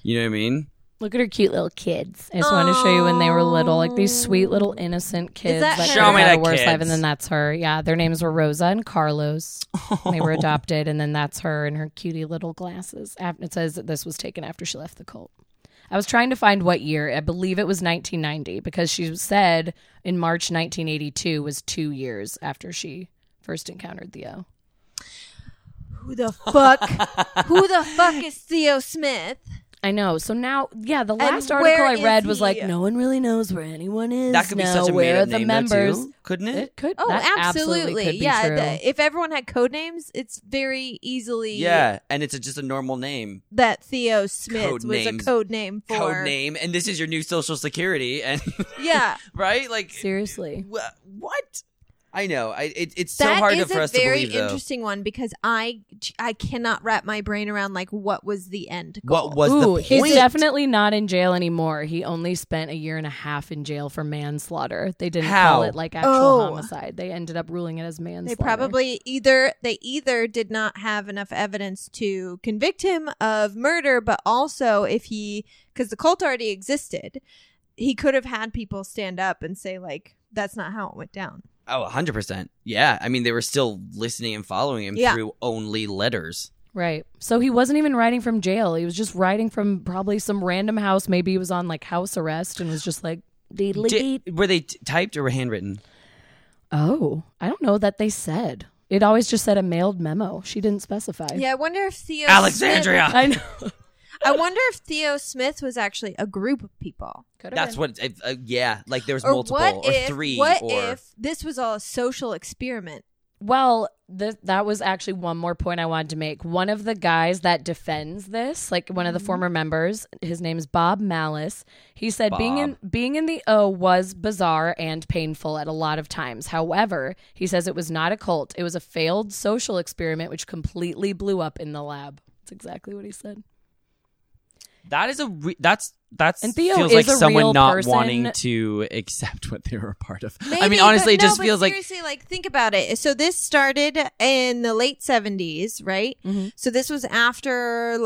You know what I mean? Look at her cute little kids. I just wanted to show you when they were little, like these sweet little innocent kids that show me had a worse life, and then that's her. Yeah, their names were Rosa and Carlos. And they were adopted, and then that's her in her cutie little glasses. It says that this was taken after she left the cult. I was trying to find what year. I believe it was 1990 because she said in March 1982 was 2 years after she first encountered Theo. who the fuck? Who the fuck is Theo Smith? I know. So now, yeah, the last article I read was like, no one really knows where anyone is. That could be such a made-up name, members, too, couldn't it? It could. Oh, absolutely. Could be true. If everyone had code names, it's very easily. Yeah, and it's just a normal name. That Theo Smith was a code name for. Code name, and this is your new Social Security, and yeah, right? Like seriously, what? I know. It's so hard for us to believe, though. That is a very interesting one because I cannot wrap my brain around, like, what was the end goal? What was the point? He's definitely not in jail anymore. He only spent 1.5 years in jail for manslaughter. They didn't call it, like, actual homicide. They ended up ruling it as manslaughter. They probably either did not have enough evidence to convict him of murder, but also because the cult already existed, he could have had people stand up and say, like, that's not how it went down. Oh, 100%. Yeah. I mean, they were still listening and following him through only letters. Right. So he wasn't even writing from jail. He was just writing from probably some random house. Maybe he was on, like, house arrest and was just like, were they typed or handwritten? Oh, I don't know that they said. It always just said a mailed memo. She didn't specify. Yeah, I wonder if Theo Alexandria! Smith... I know. I wonder if Theo Smith was actually a group of people. That's been. What, yeah, like there was multiple, or three. What if this was all a social experiment? Well, that was actually one more point I wanted to make. One of the guys that defends this, like one of the former members, his name is Bob Malice. He said being in the O was bizarre and painful at a lot of times. However, he says it was not a cult. It was a failed social experiment which completely blew up in the lab. That's exactly what he said. That is that's and Theo feels like someone not wanting to accept what they were a part of. Maybe, I mean, honestly, it just feels like seriously, like think about it. So this started in the late 70s, right? Mm-hmm. So this was after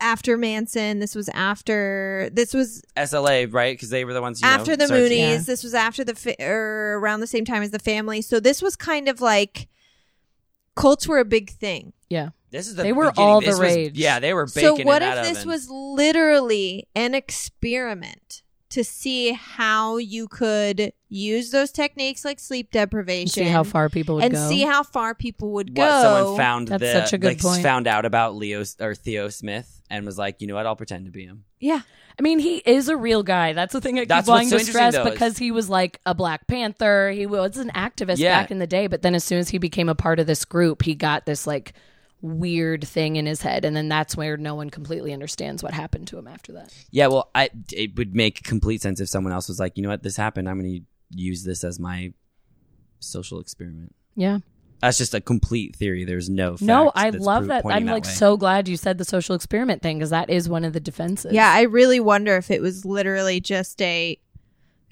Manson. This was SLA, right? Because they were the ones after the Moonies. Yeah. This was after or around the same time as the Family. So this was kind of like cults were a big thing. Yeah. They were all the rage. Yeah, they were baking in that oven. So what if this was literally an experiment to see how you could use those techniques like sleep deprivation? See how far people would go. And see how far people would go. What someone found that's such a good point. Found out about Leo or Theo Smith and was like, you know what? I'll pretend to be him. Yeah. I mean, he is a real guy. That's the thing I keep wanting to stress because he was like a Black Panther. He was an activist back in the day. But then as soon as he became a part of this group, he got this like weird thing in his head, and then that's where no one completely understands what happened to him after that. Yeah, well, it would make complete sense if someone else was like, you know what, this happened, I'm going to use this as my social experiment. Yeah. That's just a complete theory. There's no facts. No, I love that. I'm like so glad you said the social experiment thing because that is one of the defenses. Yeah, I really wonder if it was literally just because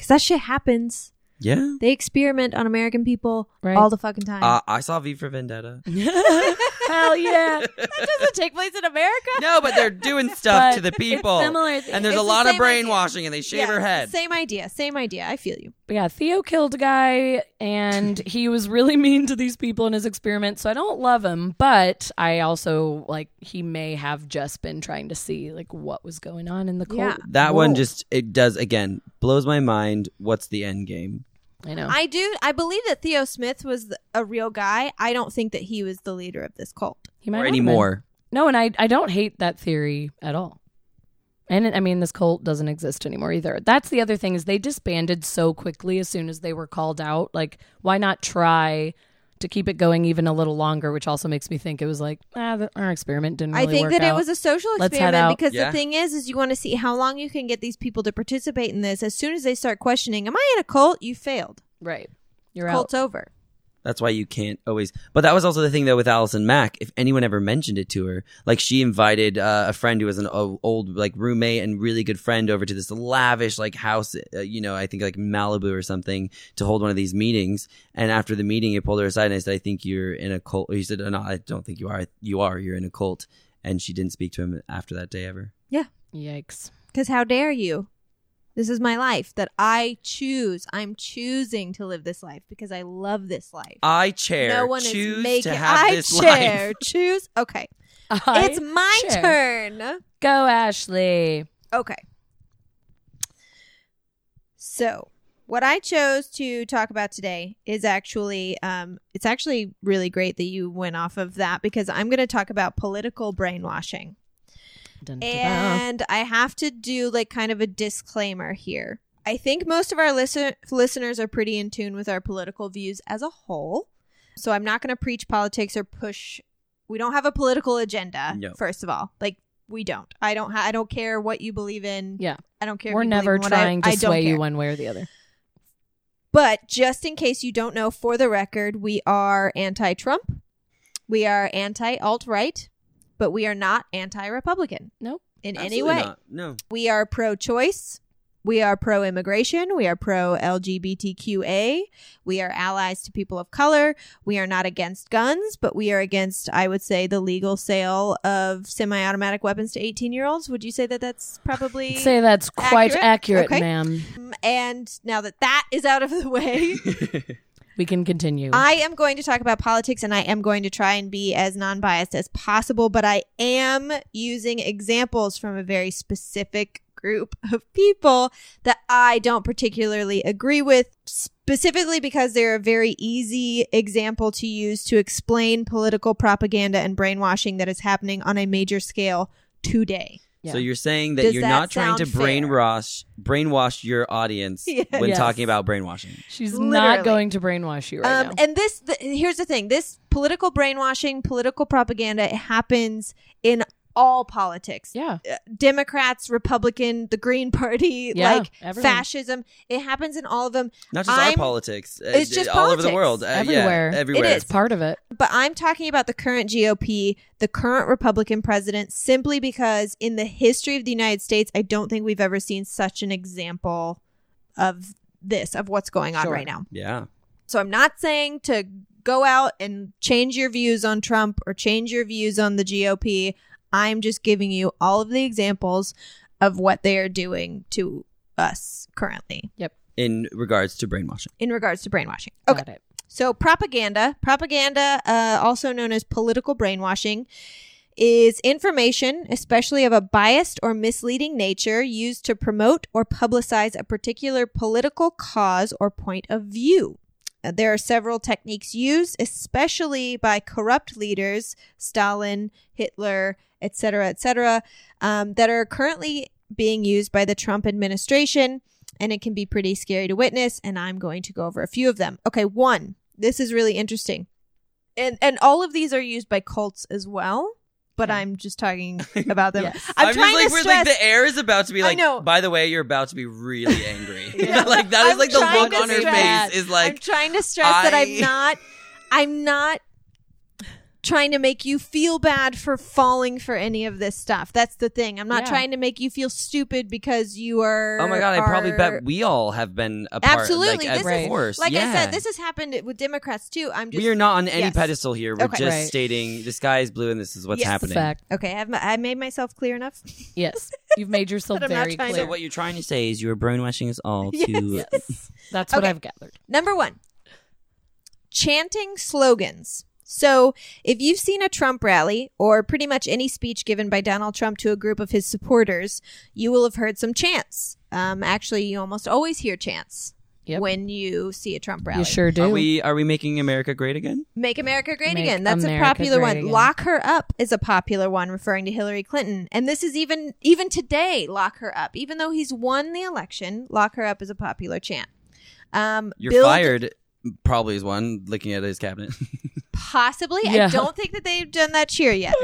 that shit happens. Yeah. They experiment on American people all the fucking time. I saw V for Vendetta. Hell yeah. That doesn't take place in America. No, but they're doing stuff to the people. And there's a lot of brainwashing and they shave her head. Same idea. I feel you. But yeah, Theo killed a guy and he was really mean to these people in his experiment. So I don't love him, but I also like he may have just been trying to see like what was going on in the cult. Yeah. That one just, it does, again, blows my mind. What's the end game? I know. I do. I believe that Theo Smith was a real guy. I don't think that he was the leader of this cult. He might or anymore. No, and I don't hate that theory at all. And I mean, this cult doesn't exist anymore either. That's the other thing is they disbanded so quickly as soon as they were called out. Like, why not try to keep it going even a little longer, which also makes me think it was like, our experiment didn't really work out. I think that it was a social experiment because the thing is you want to see how long you can get these people to participate in this. As soon as they start questioning, am I in a cult? You failed. Right. You're out. Cult's over. That's why you can't always. But that was also the thing, though, with Allison Mack. If anyone ever mentioned it to her, like she invited a friend who was an old like roommate and really good friend over to this lavish like house, I think like Malibu or something to hold one of these meetings. And after the meeting, he pulled her aside and I said, I think you're in a cult. He said, no, I don't think you are. You're in a cult. And she didn't speak to him after that day ever. Yeah. Yikes. Because how dare you? This is my life that I choose. I'm choosing to live this life because I love this life. I chair. No one choose is making. To have I this chair. Life. Choose. Okay, it's my turn. Go, Ashley. Okay. So what I chose to talk about today is actually, it's actually really great that you went off of that, because I'm going to talk about political brainwashing. Dun-da-da. And I have to do like kind of a disclaimer here. I think most of our listeners are pretty in tune with our political views as a whole. So I'm not going to preach politics or push. We don't have a political agenda, first of all. Like, we don't. I don't care what you believe in. Yeah. I don't care. We're never trying to sway you one way or the other. But just in case you don't know, for the record, we are anti-Trump. We are anti-alt-right. But we are not anti-Republican. Nope. In any way. Not. No. We are pro-choice. We are pro-immigration. We are pro-LGBTQA. We are allies to people of color. We are not against guns, but we are against, I would say, the legal sale of semi-automatic weapons to 18-year-olds. Would you say that that's probably I'd say that's quite accurate, okay. Ma'am. And now that that is out of the way, we can continue. I am going to talk about politics, and I am going to try and be as non-biased as possible, but I am using examples from a very specific group of people that I don't particularly agree with, specifically because they're a very easy example to use to explain political propaganda and brainwashing that is happening on a major scale today. Yeah. So you're saying that you're not trying to brainwash your audience when talking about brainwashing. She's not going to brainwash you right now. And this, here's the thing. This political brainwashing, political propaganda, it happens in all politics. Yeah. Democrats, Republican, the Green Party, everything. Fascism. It happens in all of them. Not just our politics. It's just all politics. Over the world. Everywhere. Yeah, everywhere. It is part of it. But I'm talking about the current GOP, the current Republican president, simply because in the history of the United States, I don't think we've ever seen such an example of this, of what's going on right now. Yeah. So I'm not saying to go out and change your views on Trump or change your views on the GOP. I'm just giving you all of the examples of what they are doing to us currently. Yep. In regards to brainwashing. Okay. Got it. So propaganda, also known as political brainwashing, is information, especially of a biased or misleading nature, used to promote or publicize a particular political cause or point of view. There are several techniques used, especially by corrupt leaders, Stalin, Hitler, etc., that are currently being used by the Trump administration, and it can be pretty scary to witness, and I'm going to go over a few of them. Okay, one, this is really interesting, and all of these are used by cults as well, but I'm just talking about them. Yes. I'm trying just, like, to stress. Like, the air is about to be like, by the way, you're about to be really angry. Like, that is like the look on her face is like. I'm trying to stress that I'm not trying to make you feel bad for falling for any of this stuff. That's the thing. I'm not trying to make you feel stupid because you are. Oh my God, I probably bet we all have been a part. Absolutely. Like, I said, this has happened with Democrats too. We are not on any pedestal here. We're just stating the sky is blue and this is what's happening. Fact. Okay, I made myself clear enough? Yes. You've made yourself very clear. So what you're trying to say is you are brainwashing us all to. Yes. That's what I've gathered. Number one, chanting slogans. So if you've seen a Trump rally or pretty much any speech given by Donald Trump to a group of his supporters, you will have heard some chants. Actually, you almost always hear chants when you see a Trump rally. You sure do. Are we making America great again? Make America great again. That's America a popular one. Again. Lock her up is a popular one, referring to Hillary Clinton. And this is even today, lock her up. Even though he's won the election, lock her up is a popular chant. You're fired. Probably is one, looking at his cabinet. Possibly. Yeah. I don't think that they've done that cheer yet.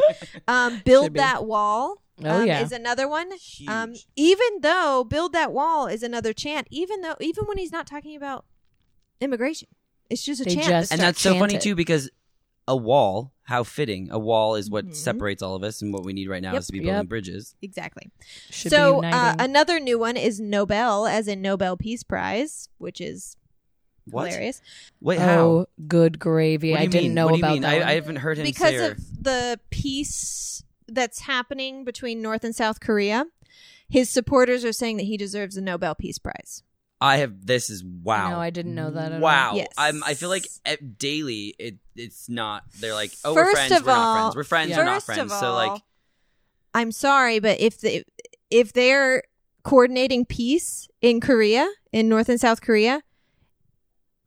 Build that wall is another one. Even though build that wall is another chant, even when he's not talking about immigration, it's just a chant. And that's so funny too, because a wall, how fitting, a wall is what separates all of us, and what we need right now is to be building bridges. Exactly. So another new one is Nobel, as in Nobel Peace Prize, which is... What? Hilarious. Wait, how? Oh, good gravy. I didn't know about that. I haven't heard him say it. Because of the peace that's happening between North and South Korea, his supporters are saying that he deserves a Nobel Peace Prize. This is wow. No, I didn't know that at all. Wow. Yes. I feel like daily it's not, they're like, oh, we're friends, we're not friends. We're friends, we're not friends. So like, I'm sorry, but if they're coordinating peace in Korea, in North and South Korea,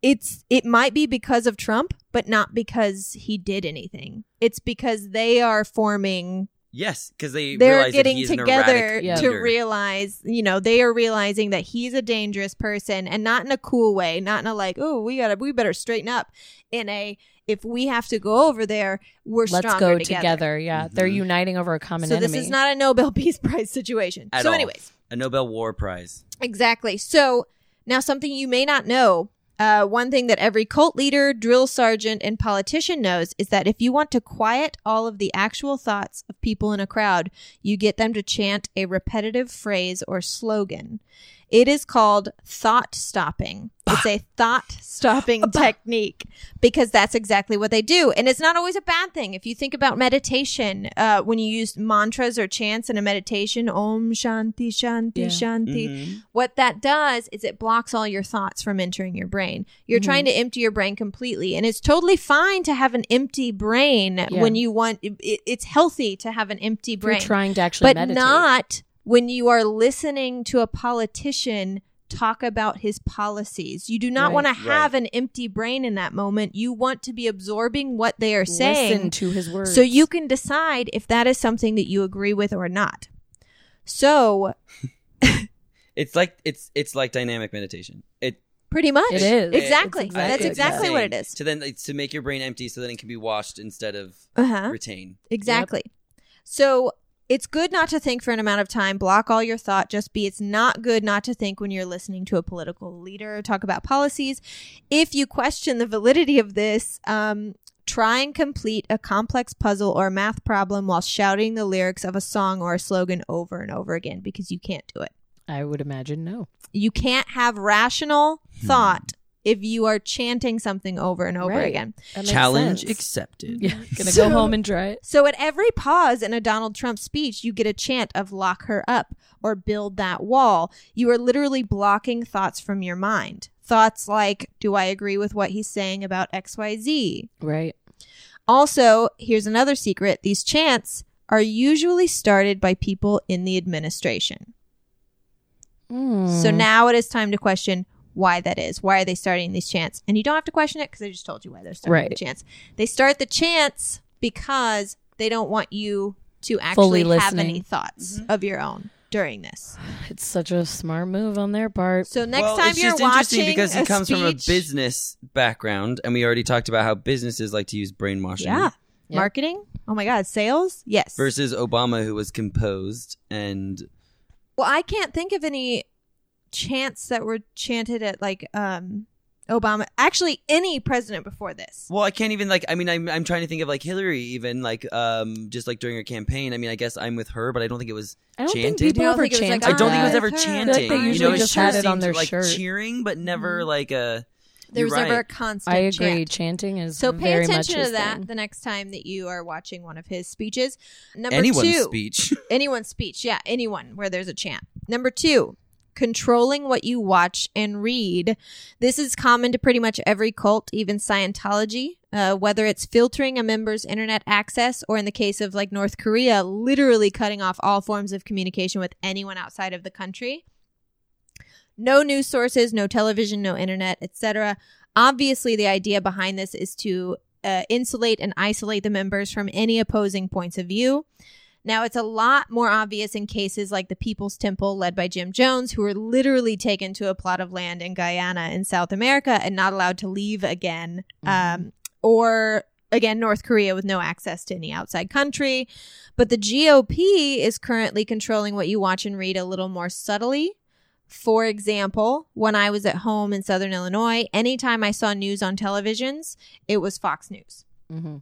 it might be because of Trump, but not because he did anything. It's because they are forming. Yes, because they're getting together to realize, you know, they are realizing that he's a dangerous person, and not in a cool way, not in a like, oh, we better straighten up, in a, if we have to go over there, let's go together. Yeah, mm-hmm. They're uniting over a common enemy. So this is not a Nobel Peace Prize situation. At all. Anyways, a Nobel War Prize. Exactly. So now something you may not know. One thing that every cult leader, drill sergeant, and politician knows is that if you want to quiet all of the actual thoughts of people in a crowd, you get them to chant a repetitive phrase or slogan. It is called thought stopping. It's a thought stopping technique, because that's exactly what they do. And it's not always a bad thing. If you think about meditation, when you use mantras or chants in a meditation, Om Shanti Shanti Shanti, mm-hmm. what that does is it blocks all your thoughts from entering your brain. You're trying to empty your brain completely. And it's totally fine to have an empty brain when you want. It's healthy to have an empty brain. If you're trying to actually meditate. But not when you are listening to a politician talk about his policies. You do not want to have an empty brain in that moment. You want to be absorbing what they are saying. Listen to his words. So you can decide if that is something that you agree with or not. So it's like dynamic meditation. It pretty much. It is. Exactly. That's exactly what it is. So then it's to make your brain empty so then it can be washed instead of retain. Exactly. Yep. So it's good not to think for an amount of time. Block all your thought. Just be. It's not good not to think when you're listening to a political leader talk about policies. If you question the validity of this, try and complete a complex puzzle or math problem while shouting the lyrics of a song or a slogan over and over again, because you can't do it. I would imagine no. You can't have rational thought if you are chanting something over and over again. Challenge accepted. Yeah. Gonna go home and try it. So at every pause in a Donald Trump speech, you get a chant of lock her up or build that wall. You are literally blocking thoughts from your mind. Thoughts like, do I agree with what he's saying about XYZ? Right. Also, here's another secret. These chants are usually started by people in the administration. So now it is time to question why that is. Why are they starting these chants? And you don't have to question it because I just told you why they're starting the chants. They start the chants because they don't want you to actually have any thoughts of your own during this. It's such a smart move on their part. So next time you're watching a speech. It's just interesting because it comes from a business background, and we already talked about how businesses like to use brainwashing. Yeah. Yep. Marketing. Oh my God. Sales. Yes. Versus Obama, who was composed and... Well, I can't think of any chants that were chanted at like Obama, actually any president before this. Well, I can't even like, I mean, I'm trying to think of like Hillary, even like just like during her campaign. I mean, I guess I'm with her, but I don't think it was chanted. I don't think it was ever chanting. Like, you know, it just sure had it on their like shirt. Cheering, but never like a. There was never a constant. I agree. Chant. Chanting is so. Pay attention to that the next time that you are watching one of his speeches. Anyone's speech. Yeah, anyone where there's a chant. Number two. Controlling what you watch and read. This is common to pretty much every cult, even Scientology, whether it's filtering a member's internet access or, in the case of like North Korea, literally cutting off all forms of communication with anyone outside of the country. No news sources, no television, no internet, etc. Obviously, the idea behind this is to insulate and isolate the members from any opposing points of view. Now, it's a lot more obvious in cases like the People's Temple, led by Jim Jones, who were literally taken to a plot of land in Guyana in South America and not allowed to leave again, or again, North Korea with no access to any outside country. But the GOP is currently controlling what you watch and read a little more subtly. For example, when I was at home in Southern Illinois, anytime I saw news on televisions, it was Fox News. Mm-hmm.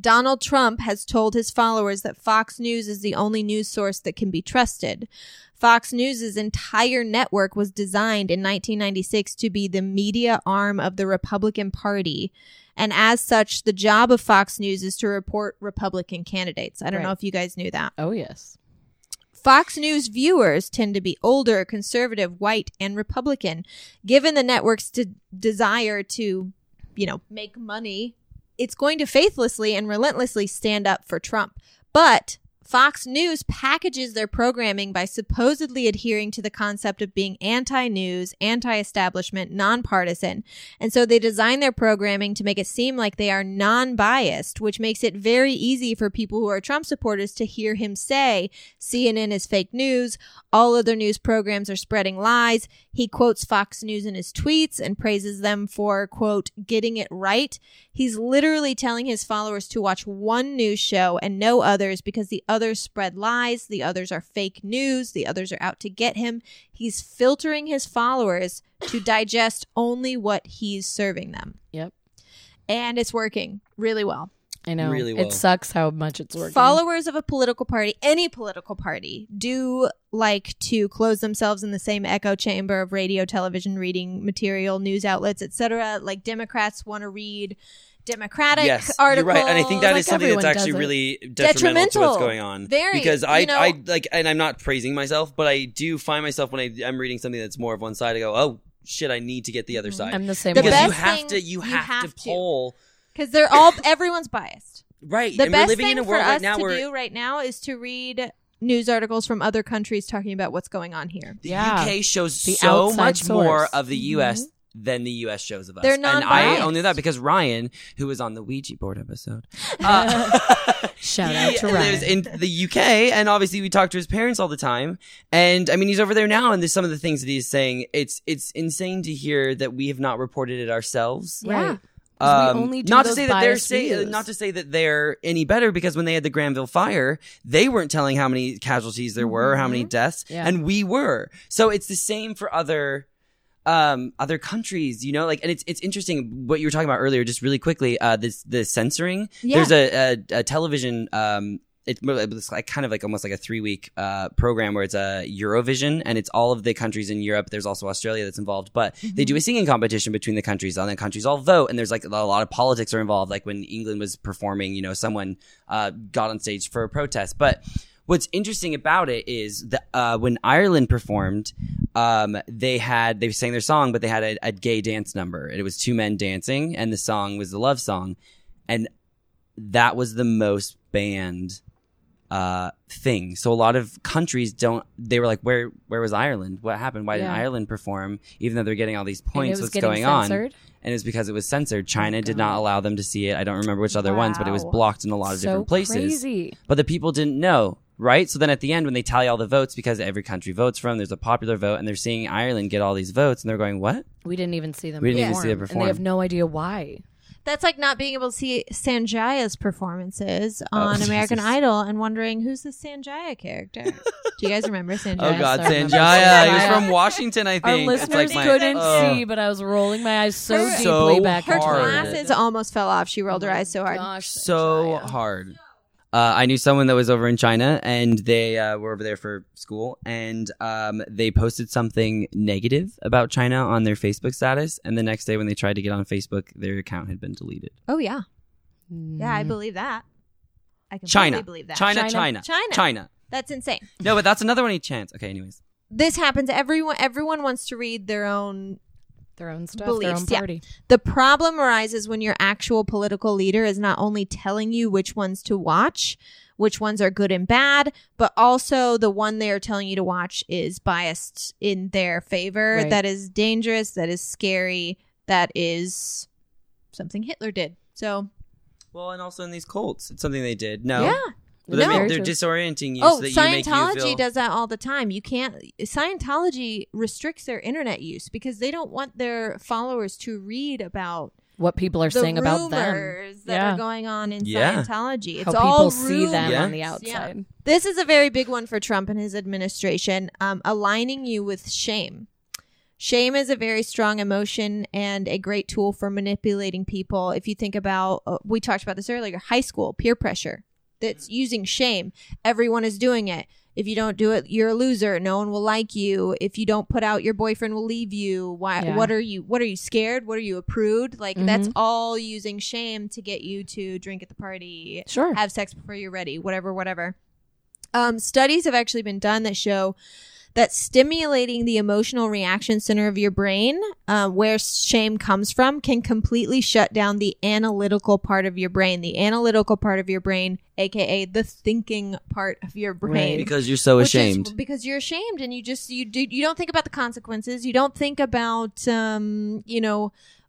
Donald Trump has told his followers that Fox News is the only news source that can be trusted. Fox News' entire network was designed in 1996 to be the media arm of the Republican Party. And as such, the job of Fox News is to report Republican candidates. I don't know if you guys knew that. Oh, yes. Fox News viewers tend to be older, conservative, white, and Republican. Given the network's desire to, you know, make money, it's going to faithlessly and relentlessly stand up for Trump. But Fox News packages their programming by supposedly adhering to the concept of being anti-news, anti-establishment, nonpartisan. And so they design their programming to make it seem like they are non-biased, which makes it very easy for people who are Trump supporters to hear him say CNN is fake news, all other news programs are spreading lies. He quotes Fox News in his tweets and praises them for, quote, getting it right. He's literally telling his followers to watch one news show and no others because the others spread lies, the others are fake news, the others are out to get him. He's filtering his followers to digest only what he's serving them. Yep. And it's working really well. I know. Really well. It sucks how much it's working. Followers of a political party, any political party, do like to close themselves in the same echo chamber of radio, television, reading material, news outlets, etc. Like Democrats want to read Democratic articles. You're right. And I think that is something that's actually really detrimental to what's going on. Very. Because I like, and I'm not praising myself, but I do find myself when I'm reading something that's more of one side, I go, oh shit, I need to get the other side. I'm the same way. Because you have to poll. Because they're all, everyone's biased. Right. The best thing for us to do right now is to read news articles from other countries talking about what's going on here. The UK shows so much more of the US than the US shows of us. They're non-biased. And I only that because Ryan, who was on the Ouija board episode. Shout out to Ryan. He lives in the UK, and obviously we talk to his parents all the time. And I mean, he's over there now, and there's some of the things that he's saying. It's insane to hear that we have not reported it ourselves. Yeah. Right. Not to say that they're any better, because when they had the Granville fire, they weren't telling how many casualties there were, how many deaths, and we were. So it's the same for other countries, you know, like, and it's interesting what you were talking about earlier, just really quickly, the censoring. Yeah. There's a television, it's like kind of like almost like a 3-week program where it's a Eurovision, and it's all of the countries in Europe. There's also Australia that's involved, but they do a singing competition between the countries, and the countries all vote. And there's like a lot of politics are involved. Like when England was performing, you know, someone got on stage for a protest. But what's interesting about it is that when Ireland performed, they sang their song, but they had a gay dance number. And it was two men dancing, and the song was the love song, and that was the most banned thing. So a lot of countries they were like, where was Ireland? What happened? Why didn't Ireland perform? Even though they're getting all these points, what's going censored on? And it's because it was censored. China did not allow them to see it. I don't remember which other ones, but it was blocked in a lot of different places. Crazy. But the people didn't know, right? So then at the end, when they tally all the votes, because every country votes there's a popular vote, and they're seeing Ireland get all these votes, and they're going, what? We didn't even see them perform. And they have no idea why. That's like not being able to see Sanjaya's performances on American Idol and wondering who's the Sanjaya character. Do you guys remember Sanjaya? Oh God, Sanjaya! He was from Washington, I think. Our listeners couldn't see, but I was rolling my eyes so deeply back. Her glasses almost fell off. She rolled her eyes so hard. Gosh, so hard. I knew someone that was over in China, and they were over there for school, and they posted something negative about China on their Facebook status, and the next day when they tried to get on Facebook, their account had been deleted. Oh, yeah. Yeah, I believe that. I completely believe that. China. That's insane. No, but that's another one he chants. Okay, anyways. This happens. Everyone wants to read their own... their own stuff, beliefs, their own party. Yeah. The problem arises when your actual political leader is not only telling you which ones to watch, which ones are good and bad, but also the one they are telling you to watch is biased in their favor. Right. That is dangerous. That is scary. That is something Hitler did. So, well, and also in these cults, it's something they did. No. Yeah. No. They're disorienting you. Oh, so that Scientology does that all the time. You can't. Scientology restricts their internet use because they don't want their followers to read about what people are saying about them. Rumors that are going on in Scientology. It's how all people see them on the outside. Yeah. This is a very big one for Trump and his administration. Aligning you with shame. Shame is a very strong emotion and a great tool for manipulating people. If you think about, we talked about this earlier, high school peer pressure. That's using shame. Everyone is doing it. If you don't do it, you're a loser. No one will like you. If you don't put out, your boyfriend will leave you. Why? Yeah. What are you scared? What are you, a prude? Like that's all using shame to get you to drink at the party. Sure. Have sex before you're ready. Whatever. Studies have actually been done that show that's stimulating the emotional reaction center of your brain, where shame comes from, can completely shut down the analytical part of your brain. The analytical part of your brain, aka the thinking part of your brain, right. Because you're so ashamed. Because you're ashamed, and you don't think about the consequences. You don't think about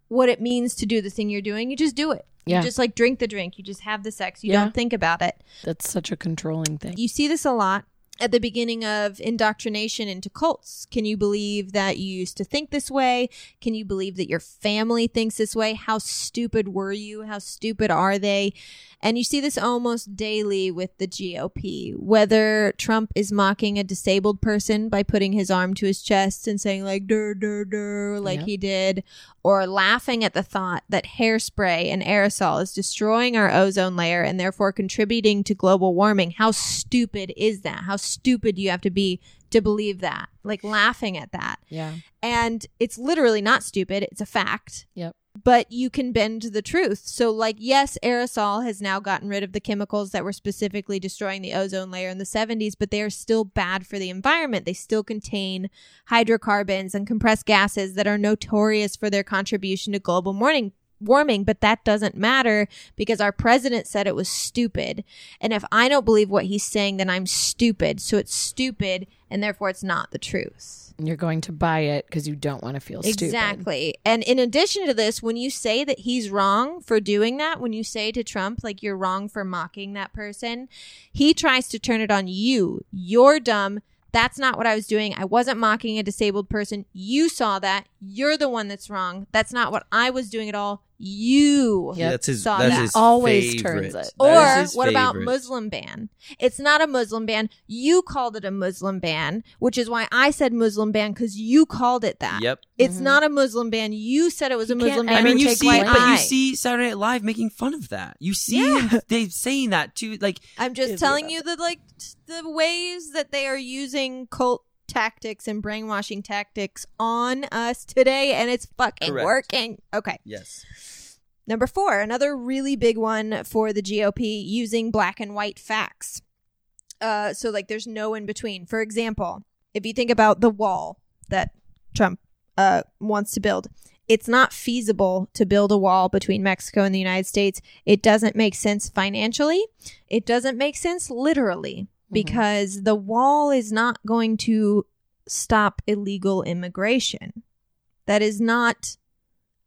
what it means to do the thing you're doing. You just do it. Yeah. You just like drink the drink. You just have the sex. You don't think about it. That's such a controlling thing. You see this a lot at the beginning of indoctrination into cults. Can you believe that you used to think this way? Can you believe that your family thinks this way? How stupid were you? How stupid are they? And you see this almost daily with the GOP, whether Trump is mocking a disabled person by putting his arm to his chest and saying like, dur, dur, dur, like he did, or laughing at the thought that hairspray and aerosol is destroying our ozone layer and therefore contributing to global warming. How stupid is that? How stupid you have to be to believe that, like laughing at that. Yeah. And it's literally not stupid. It's a fact. Yep. But you can bend the truth. So like, yes, aerosol has now gotten rid of the chemicals that were specifically destroying the ozone layer in the 70s, but they are still bad for the environment. They still contain hydrocarbons and compressed gases that are notorious for their contribution to global warming, but that doesn't matter because our president said it was stupid. And if I don't believe what he's saying, then I'm stupid. So it's stupid, and therefore it's not the truth. You're going to buy it because you don't want to feel stupid. Exactly. And in addition to this, when you say that he's wrong for doing that, when you say to Trump, like, you're wrong for mocking that person, he tries to turn it on you. You're dumb. That's not what I was doing. I wasn't mocking a disabled person. You saw that. You're the one that's wrong. That's not what I was doing at all. You saw that. That always turns it. Or what about Muslim ban? It's not a Muslim ban. You called it a Muslim ban, which is why I said Muslim ban, because you called it that. Yep. It's not a Muslim ban. You said it was a Muslim ban. I mean, you see Saturday Night Live making fun of that. You see they saying that too. Like, I'm just telling you that, like, the ways that they are using cult tactics and brainwashing tactics on us today, and it's fucking working. Okay. Yes. Number 4, another really big one for the GOP, using black and white facts. So like there's no in between. For example, if you think about the wall that Trump wants to build, it's not feasible to build a wall between Mexico and the United States. It doesn't make sense financially. It doesn't make sense literally. Because the wall is not going to stop illegal immigration. That is not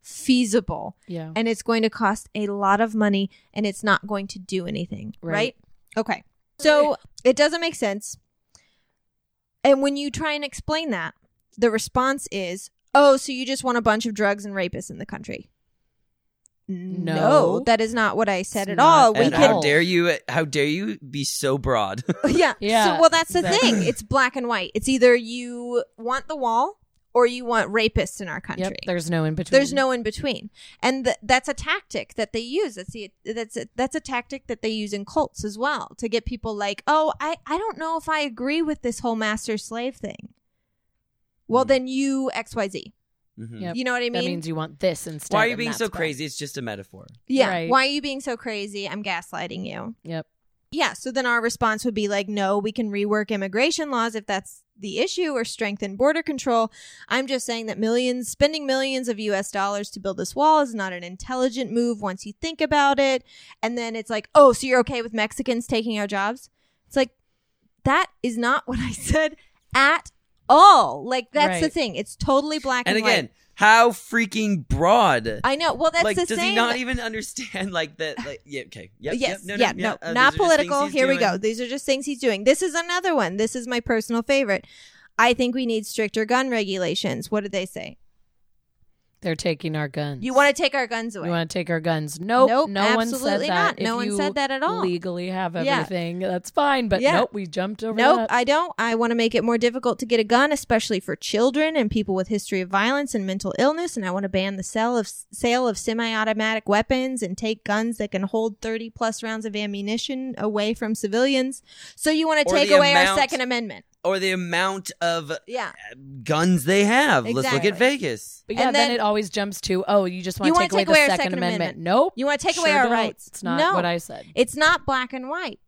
feasible. Yeah. And it's going to cost a lot of money, and it's not going to do anything. Right? Okay. So it doesn't make sense. And when you try and explain that, the response is, oh, so you just want a bunch of drugs and rapists in the country. No, that is not what I said at all. How dare you be so broad? So, well, that's the thing. It's black and white. It's either you want the wall or you want rapists in our country. Yep, there's no in between. There's no in between. And that's a tactic that they use. That's a tactic that they use in cults as well, to get people like, oh, I don't know if I agree with this whole master slave thing. Well, then you XYZ. Mm-hmm. Yep. You know what I mean? That means you want this instead. Why are you being so crazy? It's just a metaphor. Yeah. Right. Why are you being so crazy? I'm gaslighting you. Yep. Yeah. So then our response would be like, no, we can rework immigration laws if that's the issue, or strengthen border control. I'm just saying that spending millions of US dollars to build this wall is not an intelligent move once you think about it. And then it's like, oh, so you're okay with Mexicans taking our jobs? It's like, that is not what I said at all. Like, that's the thing. It's totally black and white. And again, how freaking broad. I know. Well, that's like, the same. Does he not even understand, like, that? Like, yeah, okay. Yep, yes. Yep, no. Not political. Here we go. These are just things he's doing. This is another one. This is my personal favorite. I think we need stricter gun regulations. What did they say? They're taking our guns. You want to take our guns away. You want to take our guns. Nope. No one said that. No one said that at all. Legally have everything. Yeah. That's fine. But nope, we jumped over that. Nope, I don't. I want to make it more difficult to get a gun, especially for children and people with history of violence and mental illness. And I want to ban the sale of semi-automatic weapons and take guns that can hold 30 plus rounds of ammunition away from civilians. So you want to take away our Second Amendment. Or the amount of guns they have. Exactly. Let's look at Vegas. But and then it always jumps to, oh, you just want to take away the Second Amendment. Nope. You want to take away our rights. It's not what I said. It's not black and white.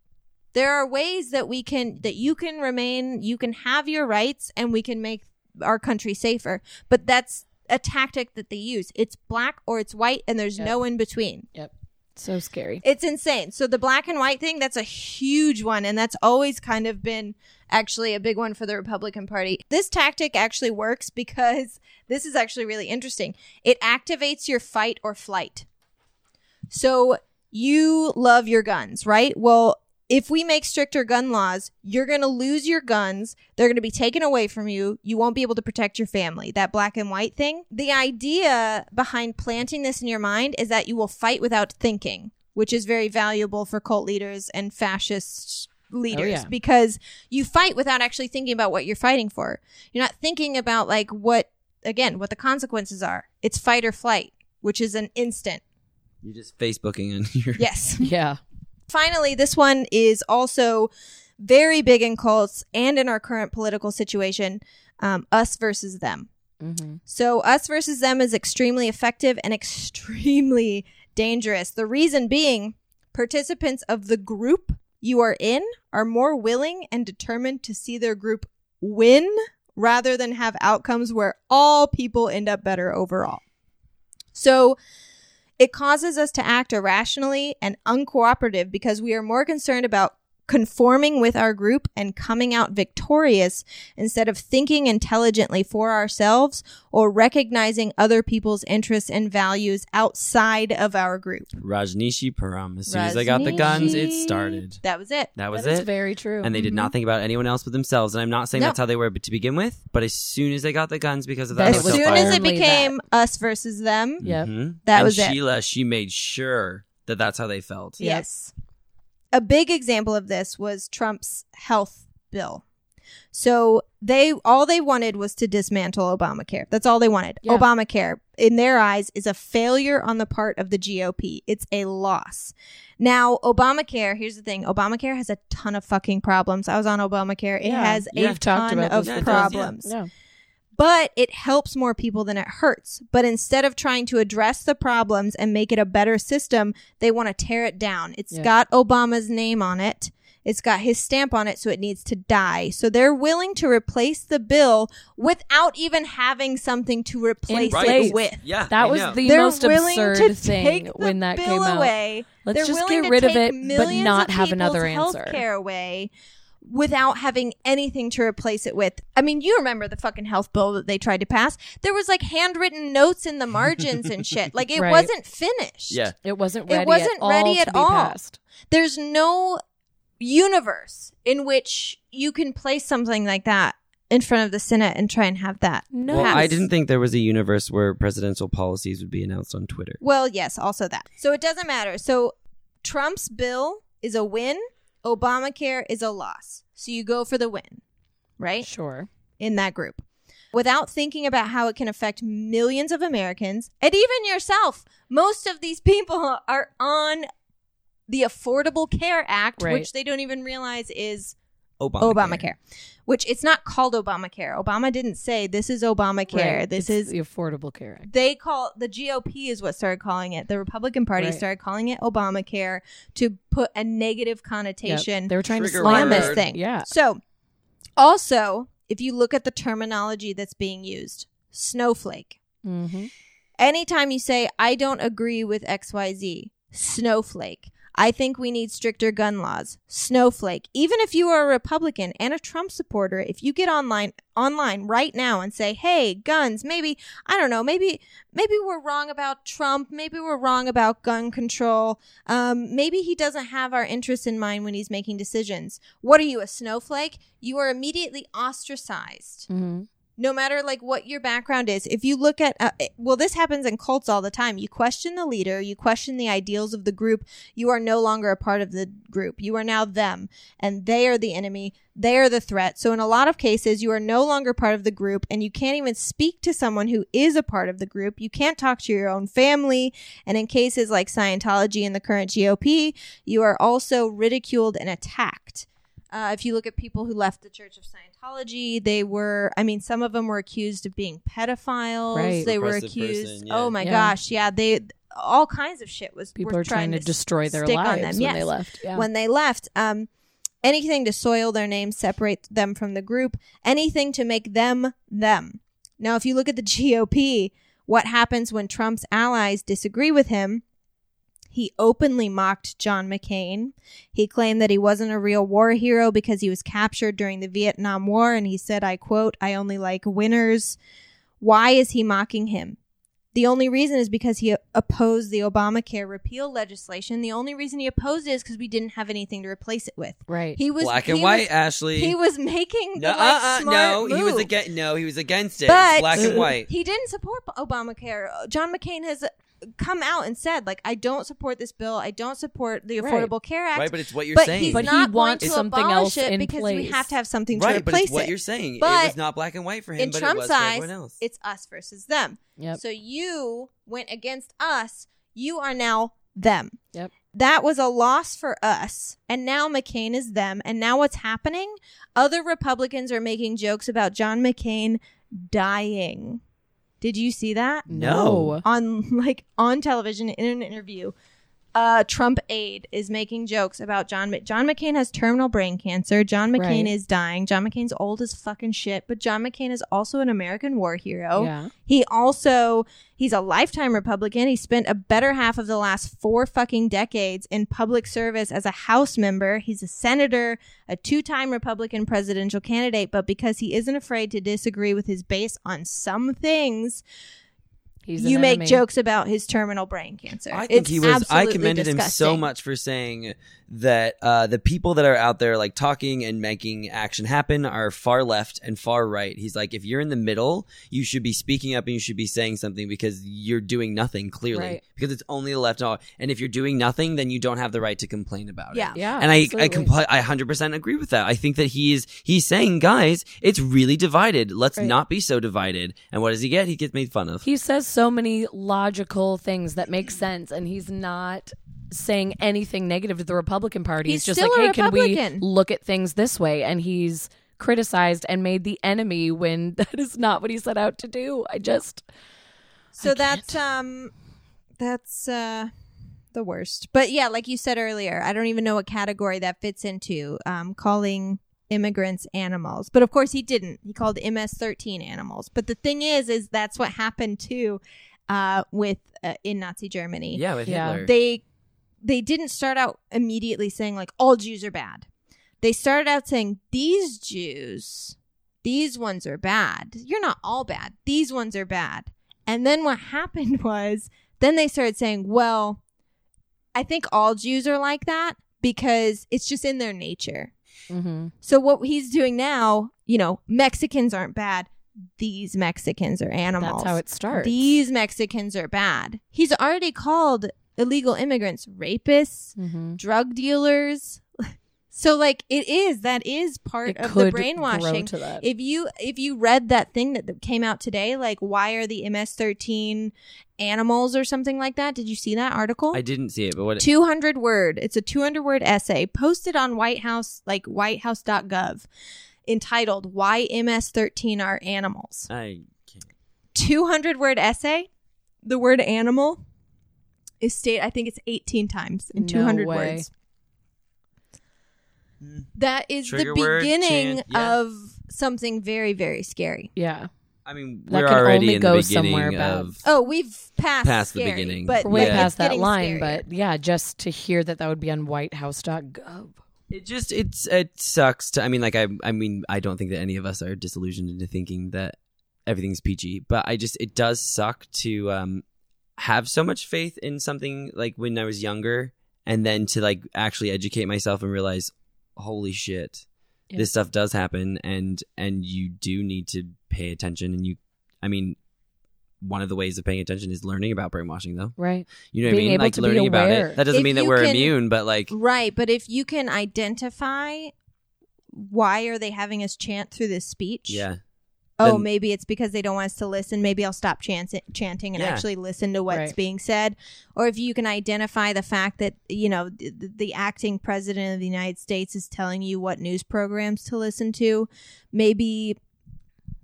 There are ways that we can, that you can remain, you can have your rights, and we can make our country safer. But that's a tactic that they use. It's black or it's white, and there's no in between. Yep. So scary. It's insane. So the black and white thing, that's a huge one. And that's always kind of been actually a big one for the Republican Party. This tactic actually works because this is actually really interesting. It activates your fight or flight. So you love your guns, right? Well, if we make stricter gun laws, you're going to lose your guns. They're going to be taken away from you. You won't be able to protect your family. That black and white thing. The idea behind planting this in your mind is that you will fight without thinking, which is very valuable for cult leaders and fascist leaders, because you fight without actually thinking about what you're fighting for. You're not thinking about, like, what, again, what the consequences are. It's fight or flight, which is an instant. You're just Facebooking in here. Yes. Yeah. Finally, this one is also very big in cults and in our current political situation, us versus them. Mm-hmm. So us versus them is extremely effective and extremely dangerous. The reason being, participants of the group you are in are more willing and determined to see their group win rather than have outcomes where all people end up better overall. So it causes us to act irrationally and uncooperative because we are more concerned about conforming with our group and coming out victorious instead of thinking intelligently for ourselves or recognizing other people's interests and values outside of our group. Rajneeshi Param. As soon as they got the guns, it started. That was it. That was it. That's very true. And they did not think about anyone else but themselves. And I'm not saying that's how they were to begin with, but as soon as they got the guns because of that, as soon as it became us versus them, that was it. Sheila, she made sure that that's how they felt. Yes. A big example of this was Trump's health bill. So all they wanted was to dismantle Obamacare. That's all they wanted. Yeah. Obamacare, in their eyes, is a failure on the part of the GOP. It's a loss. Now, Obamacare, here's the thing. Obamacare has a ton of fucking problems. I was on Obamacare. It has a ton of problems. Yeah. But it helps more people than it hurts. But instead of trying to address the problems and make it a better system, they want to tear it down. It's got Obama's name on it. It's got his stamp on it, so it needs to die. So they're willing to replace the bill without even having something to replace it with. Yeah, that was the most absurd thing when that came out. Let's just get rid of it, but not have another answer. Healthcare away. Without having anything to replace it with. I mean, you remember the fucking health bill that they tried to pass. There was like handwritten notes in the margins and shit. Like it wasn't finished. Yeah. It wasn't ready at all. Passed. There's no universe in which you can place something like that in front of the Senate and try and have that. No. Well, I didn't think there was a universe where presidential policies would be announced on Twitter. Well, yes, also that. So it doesn't matter. So Trump's bill is a win. Obamacare is a loss. So you go for the win, right? Sure. In that group. Without thinking about how it can affect millions of Americans and even yourself. Most of these people are on the Affordable Care Act, which they don't even realize is Obamacare. Which it's not called Obamacare. Obama didn't say this is Obamacare. Right. It's the Affordable Care Act. They call the GOP is what started calling it. The Republican Party started calling it Obamacare to put a negative connotation. Yep. They were trying to slam this thing. Yeah. So also, if you look at the terminology that's being used, snowflake. Mm-hmm. Anytime you say, I don't agree with XYZ, snowflake. I think we need stricter gun laws. Snowflake. Even if you are a Republican and a Trump supporter, if you get online right now and say, hey, guns, maybe, I don't know, maybe we're wrong about Trump. Maybe we're wrong about gun control. Maybe he doesn't have our interests in mind when he's making decisions. What are you, a snowflake? You are immediately ostracized. Mm-hmm. No matter like what your background is, if you look at, this happens in cults all the time. You question the leader, you question the ideals of the group. You are no longer a part of the group. You are now them, and they are the enemy. They are the threat. So in a lot of cases, you are no longer part of the group, and you can't even speak to someone who is a part of the group. You can't talk to your own family. And in cases like Scientology and the current GOP, you are also ridiculed and attacked. If you look at people who left the Church of Scientology, they were, some of them were accused of being pedophiles. Right. They were accused. Person, yeah. Oh my gosh. Yeah. They, all kinds of shit was, people were trying to destroy their lives on them. When they left. Yeah. When they left. anything to soil their name, separate them from the group, anything to make them them. Now, if you look at the GOP, what happens when Trump's allies disagree with him? He openly mocked John McCain. He claimed that he wasn't a real war hero because he was captured during the Vietnam War. And he said, I quote, I only like winners. Why is he mocking him? The only reason is because he opposed the Obamacare repeal legislation. The only reason he opposed it is because we didn't have anything to replace it with. Right. He was black and white, Ashley. He was making smart move. He was against it. But black and white. He didn't support Obamacare. John McCain has come out and said, like, I don't support this bill. I don't support the Affordable Care Act. Right, but it's what you're saying. But he wants something else in because place. We have to have something to replace it. Right, but it's what you're saying. But it was not black and white for him, in but Trump's it was for everyone else. Eyes, it's us versus them. Yep. So you went against us. You are now them. Yep. That was a loss for us. And now McCain is them. And now what's happening? Other Republicans are making jokes about John McCain dying. Did you see that? No. On television in an interview, a Trump aide is making jokes about John McCain has terminal brain cancer. John McCain is dying. John McCain's old as fucking shit, but John McCain is also an American war hero. Yeah. He's a lifetime Republican. He spent a better half of the last 4 fucking decades in public service as a House member. He's a senator, a 2-time Republican presidential candidate, but because he isn't afraid to disagree with his base on some things, you make jokes about his terminal brain cancer. I think I commended him so much for saying that the people that are out there like talking and making action happen are far left and far right. He's like, if you're in the middle, you should be speaking up and you should be saying something because you're doing nothing clearly because it's only the left. And if you're doing nothing, then you don't have the right to complain about it. Yeah. And I 100% agree with that. I think that he's saying, guys, it's really divided. Let's not be so divided. And what does he get? He gets made fun of. He says so many logical things that make sense, and he's not saying anything negative to the Republican Party. He's just like, hey, can we look at things this way? And he's criticized and made the enemy when that is not what he set out to do. That's the worst. But yeah, like you said earlier, I don't even know what category that fits into, calling immigrants animals. But of course he didn't. He called MS-13 animals. But the thing is that's what happened too in Nazi Germany. Yeah, with Hitler. They didn't start out immediately saying like all Jews are bad. They started out saying these Jews, these ones are bad. You're not all bad. These ones are bad. And then what happened was then they started saying, well, I think all Jews are like that because it's just in their nature. Mm-hmm. So what he's doing now, you know, Mexicans aren't bad. These Mexicans are animals. That's how it starts. These Mexicans are bad. He's already called illegal immigrants rapists, drug dealers. So like that is part of the brainwashing. If you read that thing that came out today, like why are the MS-13 animals or something like that? Did you see that article? I didn't see it, but what 200-word. It's a 200-word essay posted on White House, like whitehouse.gov, entitled "Why MS-13 Are Animals." 200-word essay. The word animal is stated, I think it's 18 times in 200 words. That is trigger the beginning of something very, very scary. Yeah. I mean, we're already in the beginning of... Oh, we've passed scary, the beginning. But we're way past that line, scarier. But yeah, just to hear that would be on whitehouse.gov. It sucks to... I don't think that any of us are disillusioned into thinking that everything's PG, but it does suck to have so much faith in something like when I was younger, and then to like actually educate myself and realize... holy shit, this stuff does happen, and you do need to pay attention. And one of the ways of paying attention is learning about brainwashing, though. Right. You know what I mean? Like learning about it. That doesn't mean that we're immune, but like... Right, but if you can identify why are they having us chant through this speech... Yeah. Oh, maybe it's because they don't want us to listen. Maybe I'll stop chanting and actually listen to what's being said. Or if you can identify the fact that, you know, the acting president of the United States is telling you what news programs to listen to, maybe...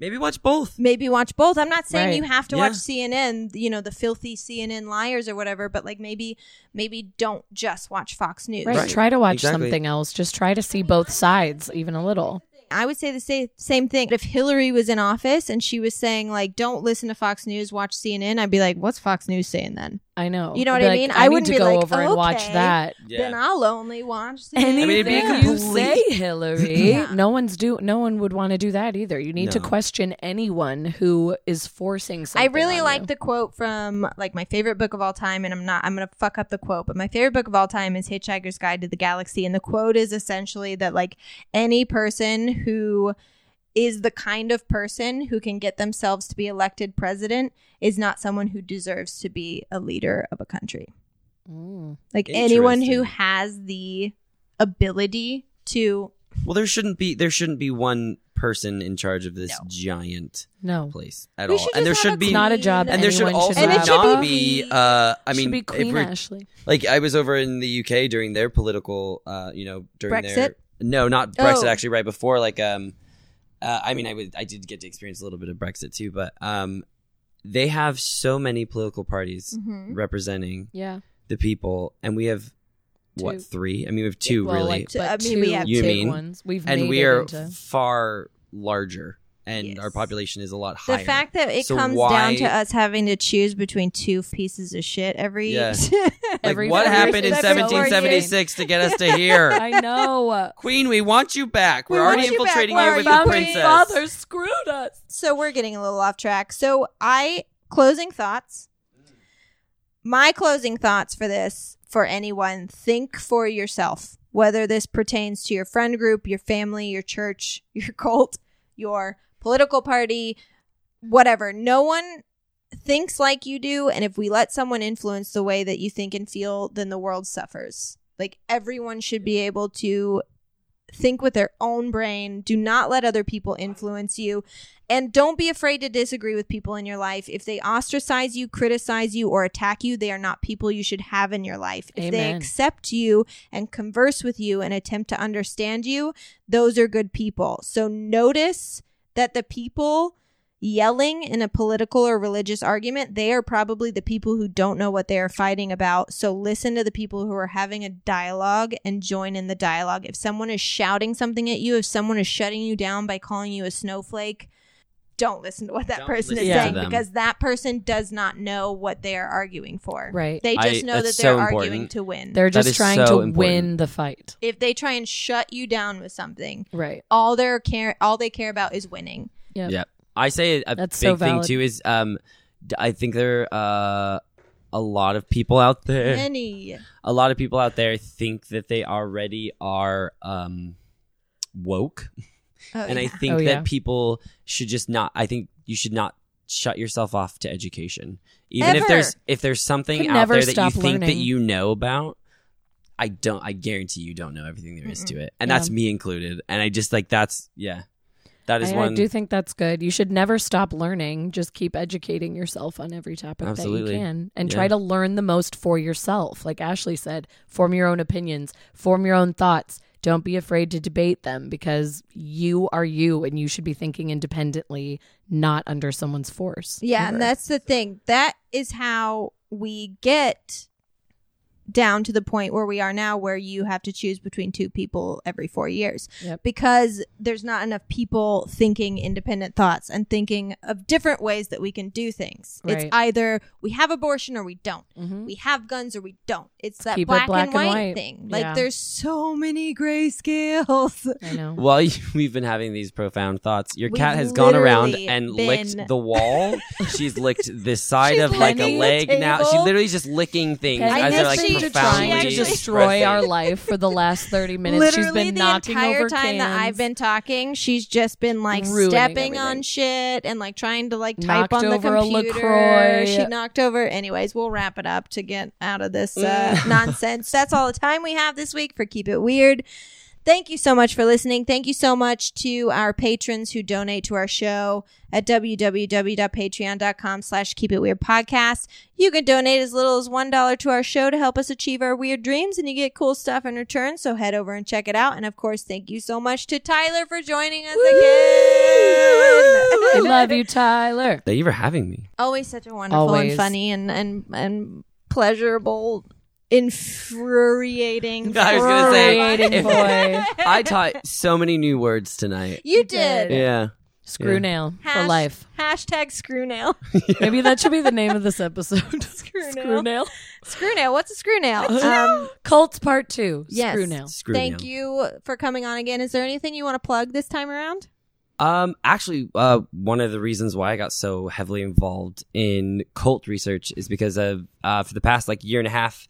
Maybe watch both. Maybe watch both. I'm not saying you have to watch CNN, you know, the filthy CNN liars or whatever, but like maybe don't just watch Fox News. Right. Try to watch something else. Just try to see both sides, even a little. I would say the same thing. If Hillary was in office and she was saying, like, don't listen to Fox News, watch CNN, I'd be like, what's Fox News saying then? I know. You know what I mean? I wouldn't be like, over and watch that. Yeah. Then I'll only watch CNN. I mean, it'd be you say, Hillary. No one would want to do that either. You need to question anyone who is forcing something. I really like the quote from, like, my favorite book of all time, and I'm going to fuck up the quote, but my favorite book of all time is Hitchhiker's Guide to the Galaxy, and the quote is essentially that, like, any person who is the kind of person who can get themselves to be elected president is not someone who deserves to be a leader of a country. Mm, like anyone who has the ability to. Well, there shouldn't be one person in charge of this giant place at all. And there should be not a job. And there should also not be. I mean, be Queen Ashley. Like I was over in the UK during their political, during Brexit? No, not Brexit. Actually, right before, like, I did get to experience a little bit of Brexit too, but they have so many political parties representing the people, and we have three? I mean, we have two really. We have two ones. We are far larger, and our population is a lot higher. The fact that it comes down to us having to choose between two pieces of shit every year. Like what happened in 1776 to get us to here? I know. Queen, we want you back. We're already infiltrating you with the princess. Father screwed us. So we're getting a little off track. So closing thoughts. My closing thoughts for this, for anyone, think for yourself. Whether this pertains to your friend group, your family, your church, your cult, your political party, whatever. No one thinks like you do, and if we let someone influence the way that you think and feel, then the world suffers. Like, everyone should be able to think with their own brain. Do not let other people influence you, and don't be afraid to disagree with people in your life. If they ostracize you, criticize you, or attack you, they are not people you should have in your life. If they accept you and converse with you and attempt to understand you, those are good people. So notice that the people yelling in a political or religious argument, they are probably the people who don't know what they are fighting about. So listen to the people who are having a dialogue and join in the dialogue. If someone is shouting something at you, if someone is shutting you down by calling you a snowflake, don't listen to what that person is saying, because that person does not know what they are arguing for. Right. They just know that they're arguing to win. They're just trying to win the fight. If they try and shut you down with something, right, all they care about is winning. Yeah. Yep. I say that's big thing too is I think there are a lot of people out there. Many. A lot of people out there think that they already are woke. I think that people should just not. I think you should not shut yourself off to education, even if there's something out there that you think that you know about. I guarantee you don't know everything there is to it, and that's me included. And I just like that is one. I do think that's good. You should never stop learning. Just keep educating yourself on every topic that you can, and try to learn the most for yourself. Like Ashley said, form your own opinions, form your own thoughts. Don't be afraid to debate them, because you are you, and you should be thinking independently, not under someone's force. Yeah, and that's the thing. That is how we get down to the point where we are now, where you have to choose between two people every 4 years, because there's not enough people thinking independent thoughts and thinking of different ways that we can do things. Right. It's either we have abortion or we don't. Mm-hmm. We have guns or we don't. It's that black and white thing. Like there's so many grayscales. I know. Well, we've been having these profound thoughts. Your cat has gone around and licked the wall. She's licked this side of like a leg now. She's literally just licking things. As they're like, trying to destroy our life for the last 30 minutes. Literally, she's been knocking over cans. The entire time that I've been talking, she's just been like stepping on shit and like trying to like type on the computer. She knocked over. Anyways, we'll wrap it up to get out of this nonsense. That's all the time we have this week for Keep It Weird. Thank you so much for listening. Thank you so much to our patrons who donate to our show at www.patreon.com/keepitweirdpodcast. You can donate as little as $1 to our show to help us achieve our weird dreams, and you get cool stuff in return, so head over and check it out. And of course, thank you so much to Tyler for joining us again. I love you, Tyler. Thank you for having me. Always such a wonderful and funny and pleasurable, infuriating voice. I was going to say, I taught so many new words tonight. You did. Yeah. Screwnail for life. Hashtag screwnail. Yeah. Maybe that should be the name of this episode. Screwnail. Screwnail. What's a screwnail? Cults Part 2. Yes. Screwnail. Thank you for coming on again. Is there anything you want to plug this time around? Actually, one of the reasons why I got so heavily involved in cult research is because of, for the past year and a half,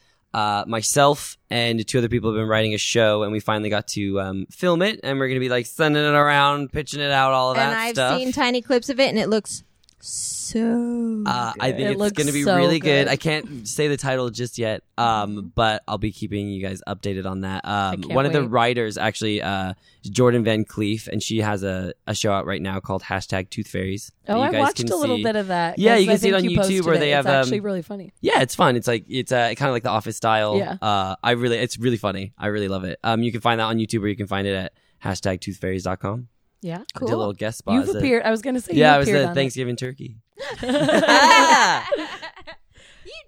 myself and two other people have been writing a show, and we finally got to film it, and we're going to be sending it around, pitching it out, all of that stuff. And I've seen tiny clips of it, and it looks so good. I think it's going to be really good. I can't say the title just yet, but I'll be keeping you guys updated on that. One of the writers, actually, is Jordan Van Cleef, and she has a show out right now called #Tooth Fairies. Oh, I watched a little bit of that. Yeah, you can see it on YouTube where they have. It's actually really funny. Yeah, it's fun. It's kind of like The Office style. Yeah. It's really funny. I really love it. You can find that on YouTube, or you can find it at hashtagtoothfairies.com. Yeah, cool. I did a little guest spot. You've appeared. I was going to say. Yeah, I was at Thanksgiving turkey. You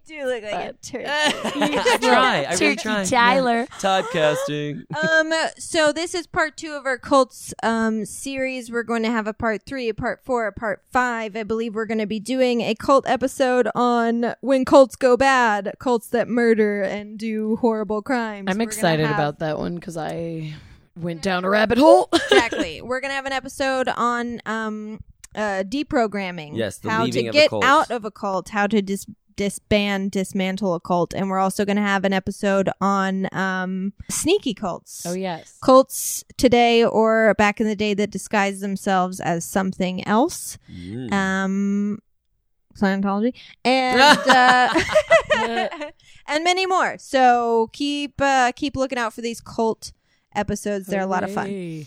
do look like a turkey. I try. I really try. Tyler. Yeah. Typecasting. So this is part 2 of our cults series. We're going to have a part 3, a part 4, a part 5. I believe we're going to be doing a cult episode on when cults go bad, cults that murder and do horrible crimes. I'm excited about that one because I went down a rabbit hole. Exactly. We're going to have an episode on deprogramming. Yes, the leaving of a cult. How to get out of a cult, how to dismantle a cult. And we're also going to have an episode on sneaky cults. Oh, yes. Cults today or back in the day that disguise themselves as something else. Mm. Scientology. And and many more. So keep looking out for these cult episodes. They're a lot of fun.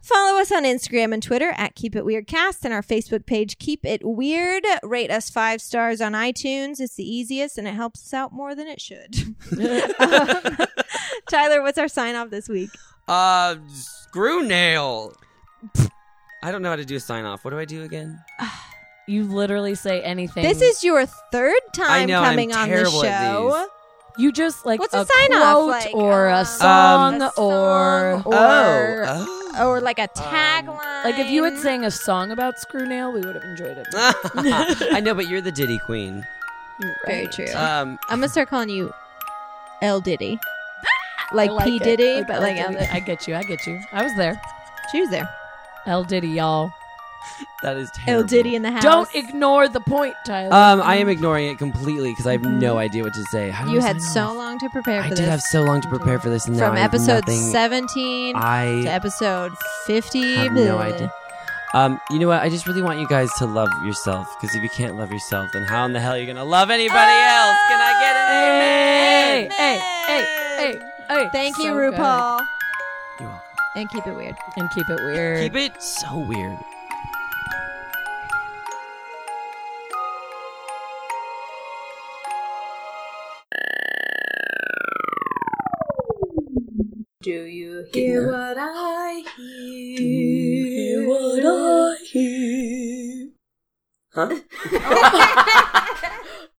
Follow us on Instagram and Twitter at Keep It Weird Cast, and our Facebook page Keep It Weird. Rate us 5 stars on iTunes. It's the easiest, and it helps us out more than it should. Tyler, what's our sign off this week? Screw nail. I don't know how to do a sign off. What do I do again? You literally say anything. This is your 3rd time coming on the show. You just what's a sign off or a song or like a tagline. If you had sang a song about Screwnail, we would have enjoyed it. I know, but you're the Diddy Queen. Right. Very true. I'm gonna start calling you L Diddy, like P Diddy, but like L Diddy. I get you. I was there. She was there. L Diddy, y'all. That is terrible. El Diddy in the house. Don't ignore the point, Tyler. I am ignoring it completely because I have no idea what to say. You had so long to prepare for this. I did have so long to prepare for this. And from episode 17 to episode 50. I have no idea. You know what? I just really want you guys to love yourself, because if you can't love yourself, then how in the hell are you going to love anybody else? Can I get an amen? Hey. Thank you, RuPaul. Good. You're welcome. And keep it weird. Keep it so weird. Do you hear what I hear? Do you hear what I hear? Huh?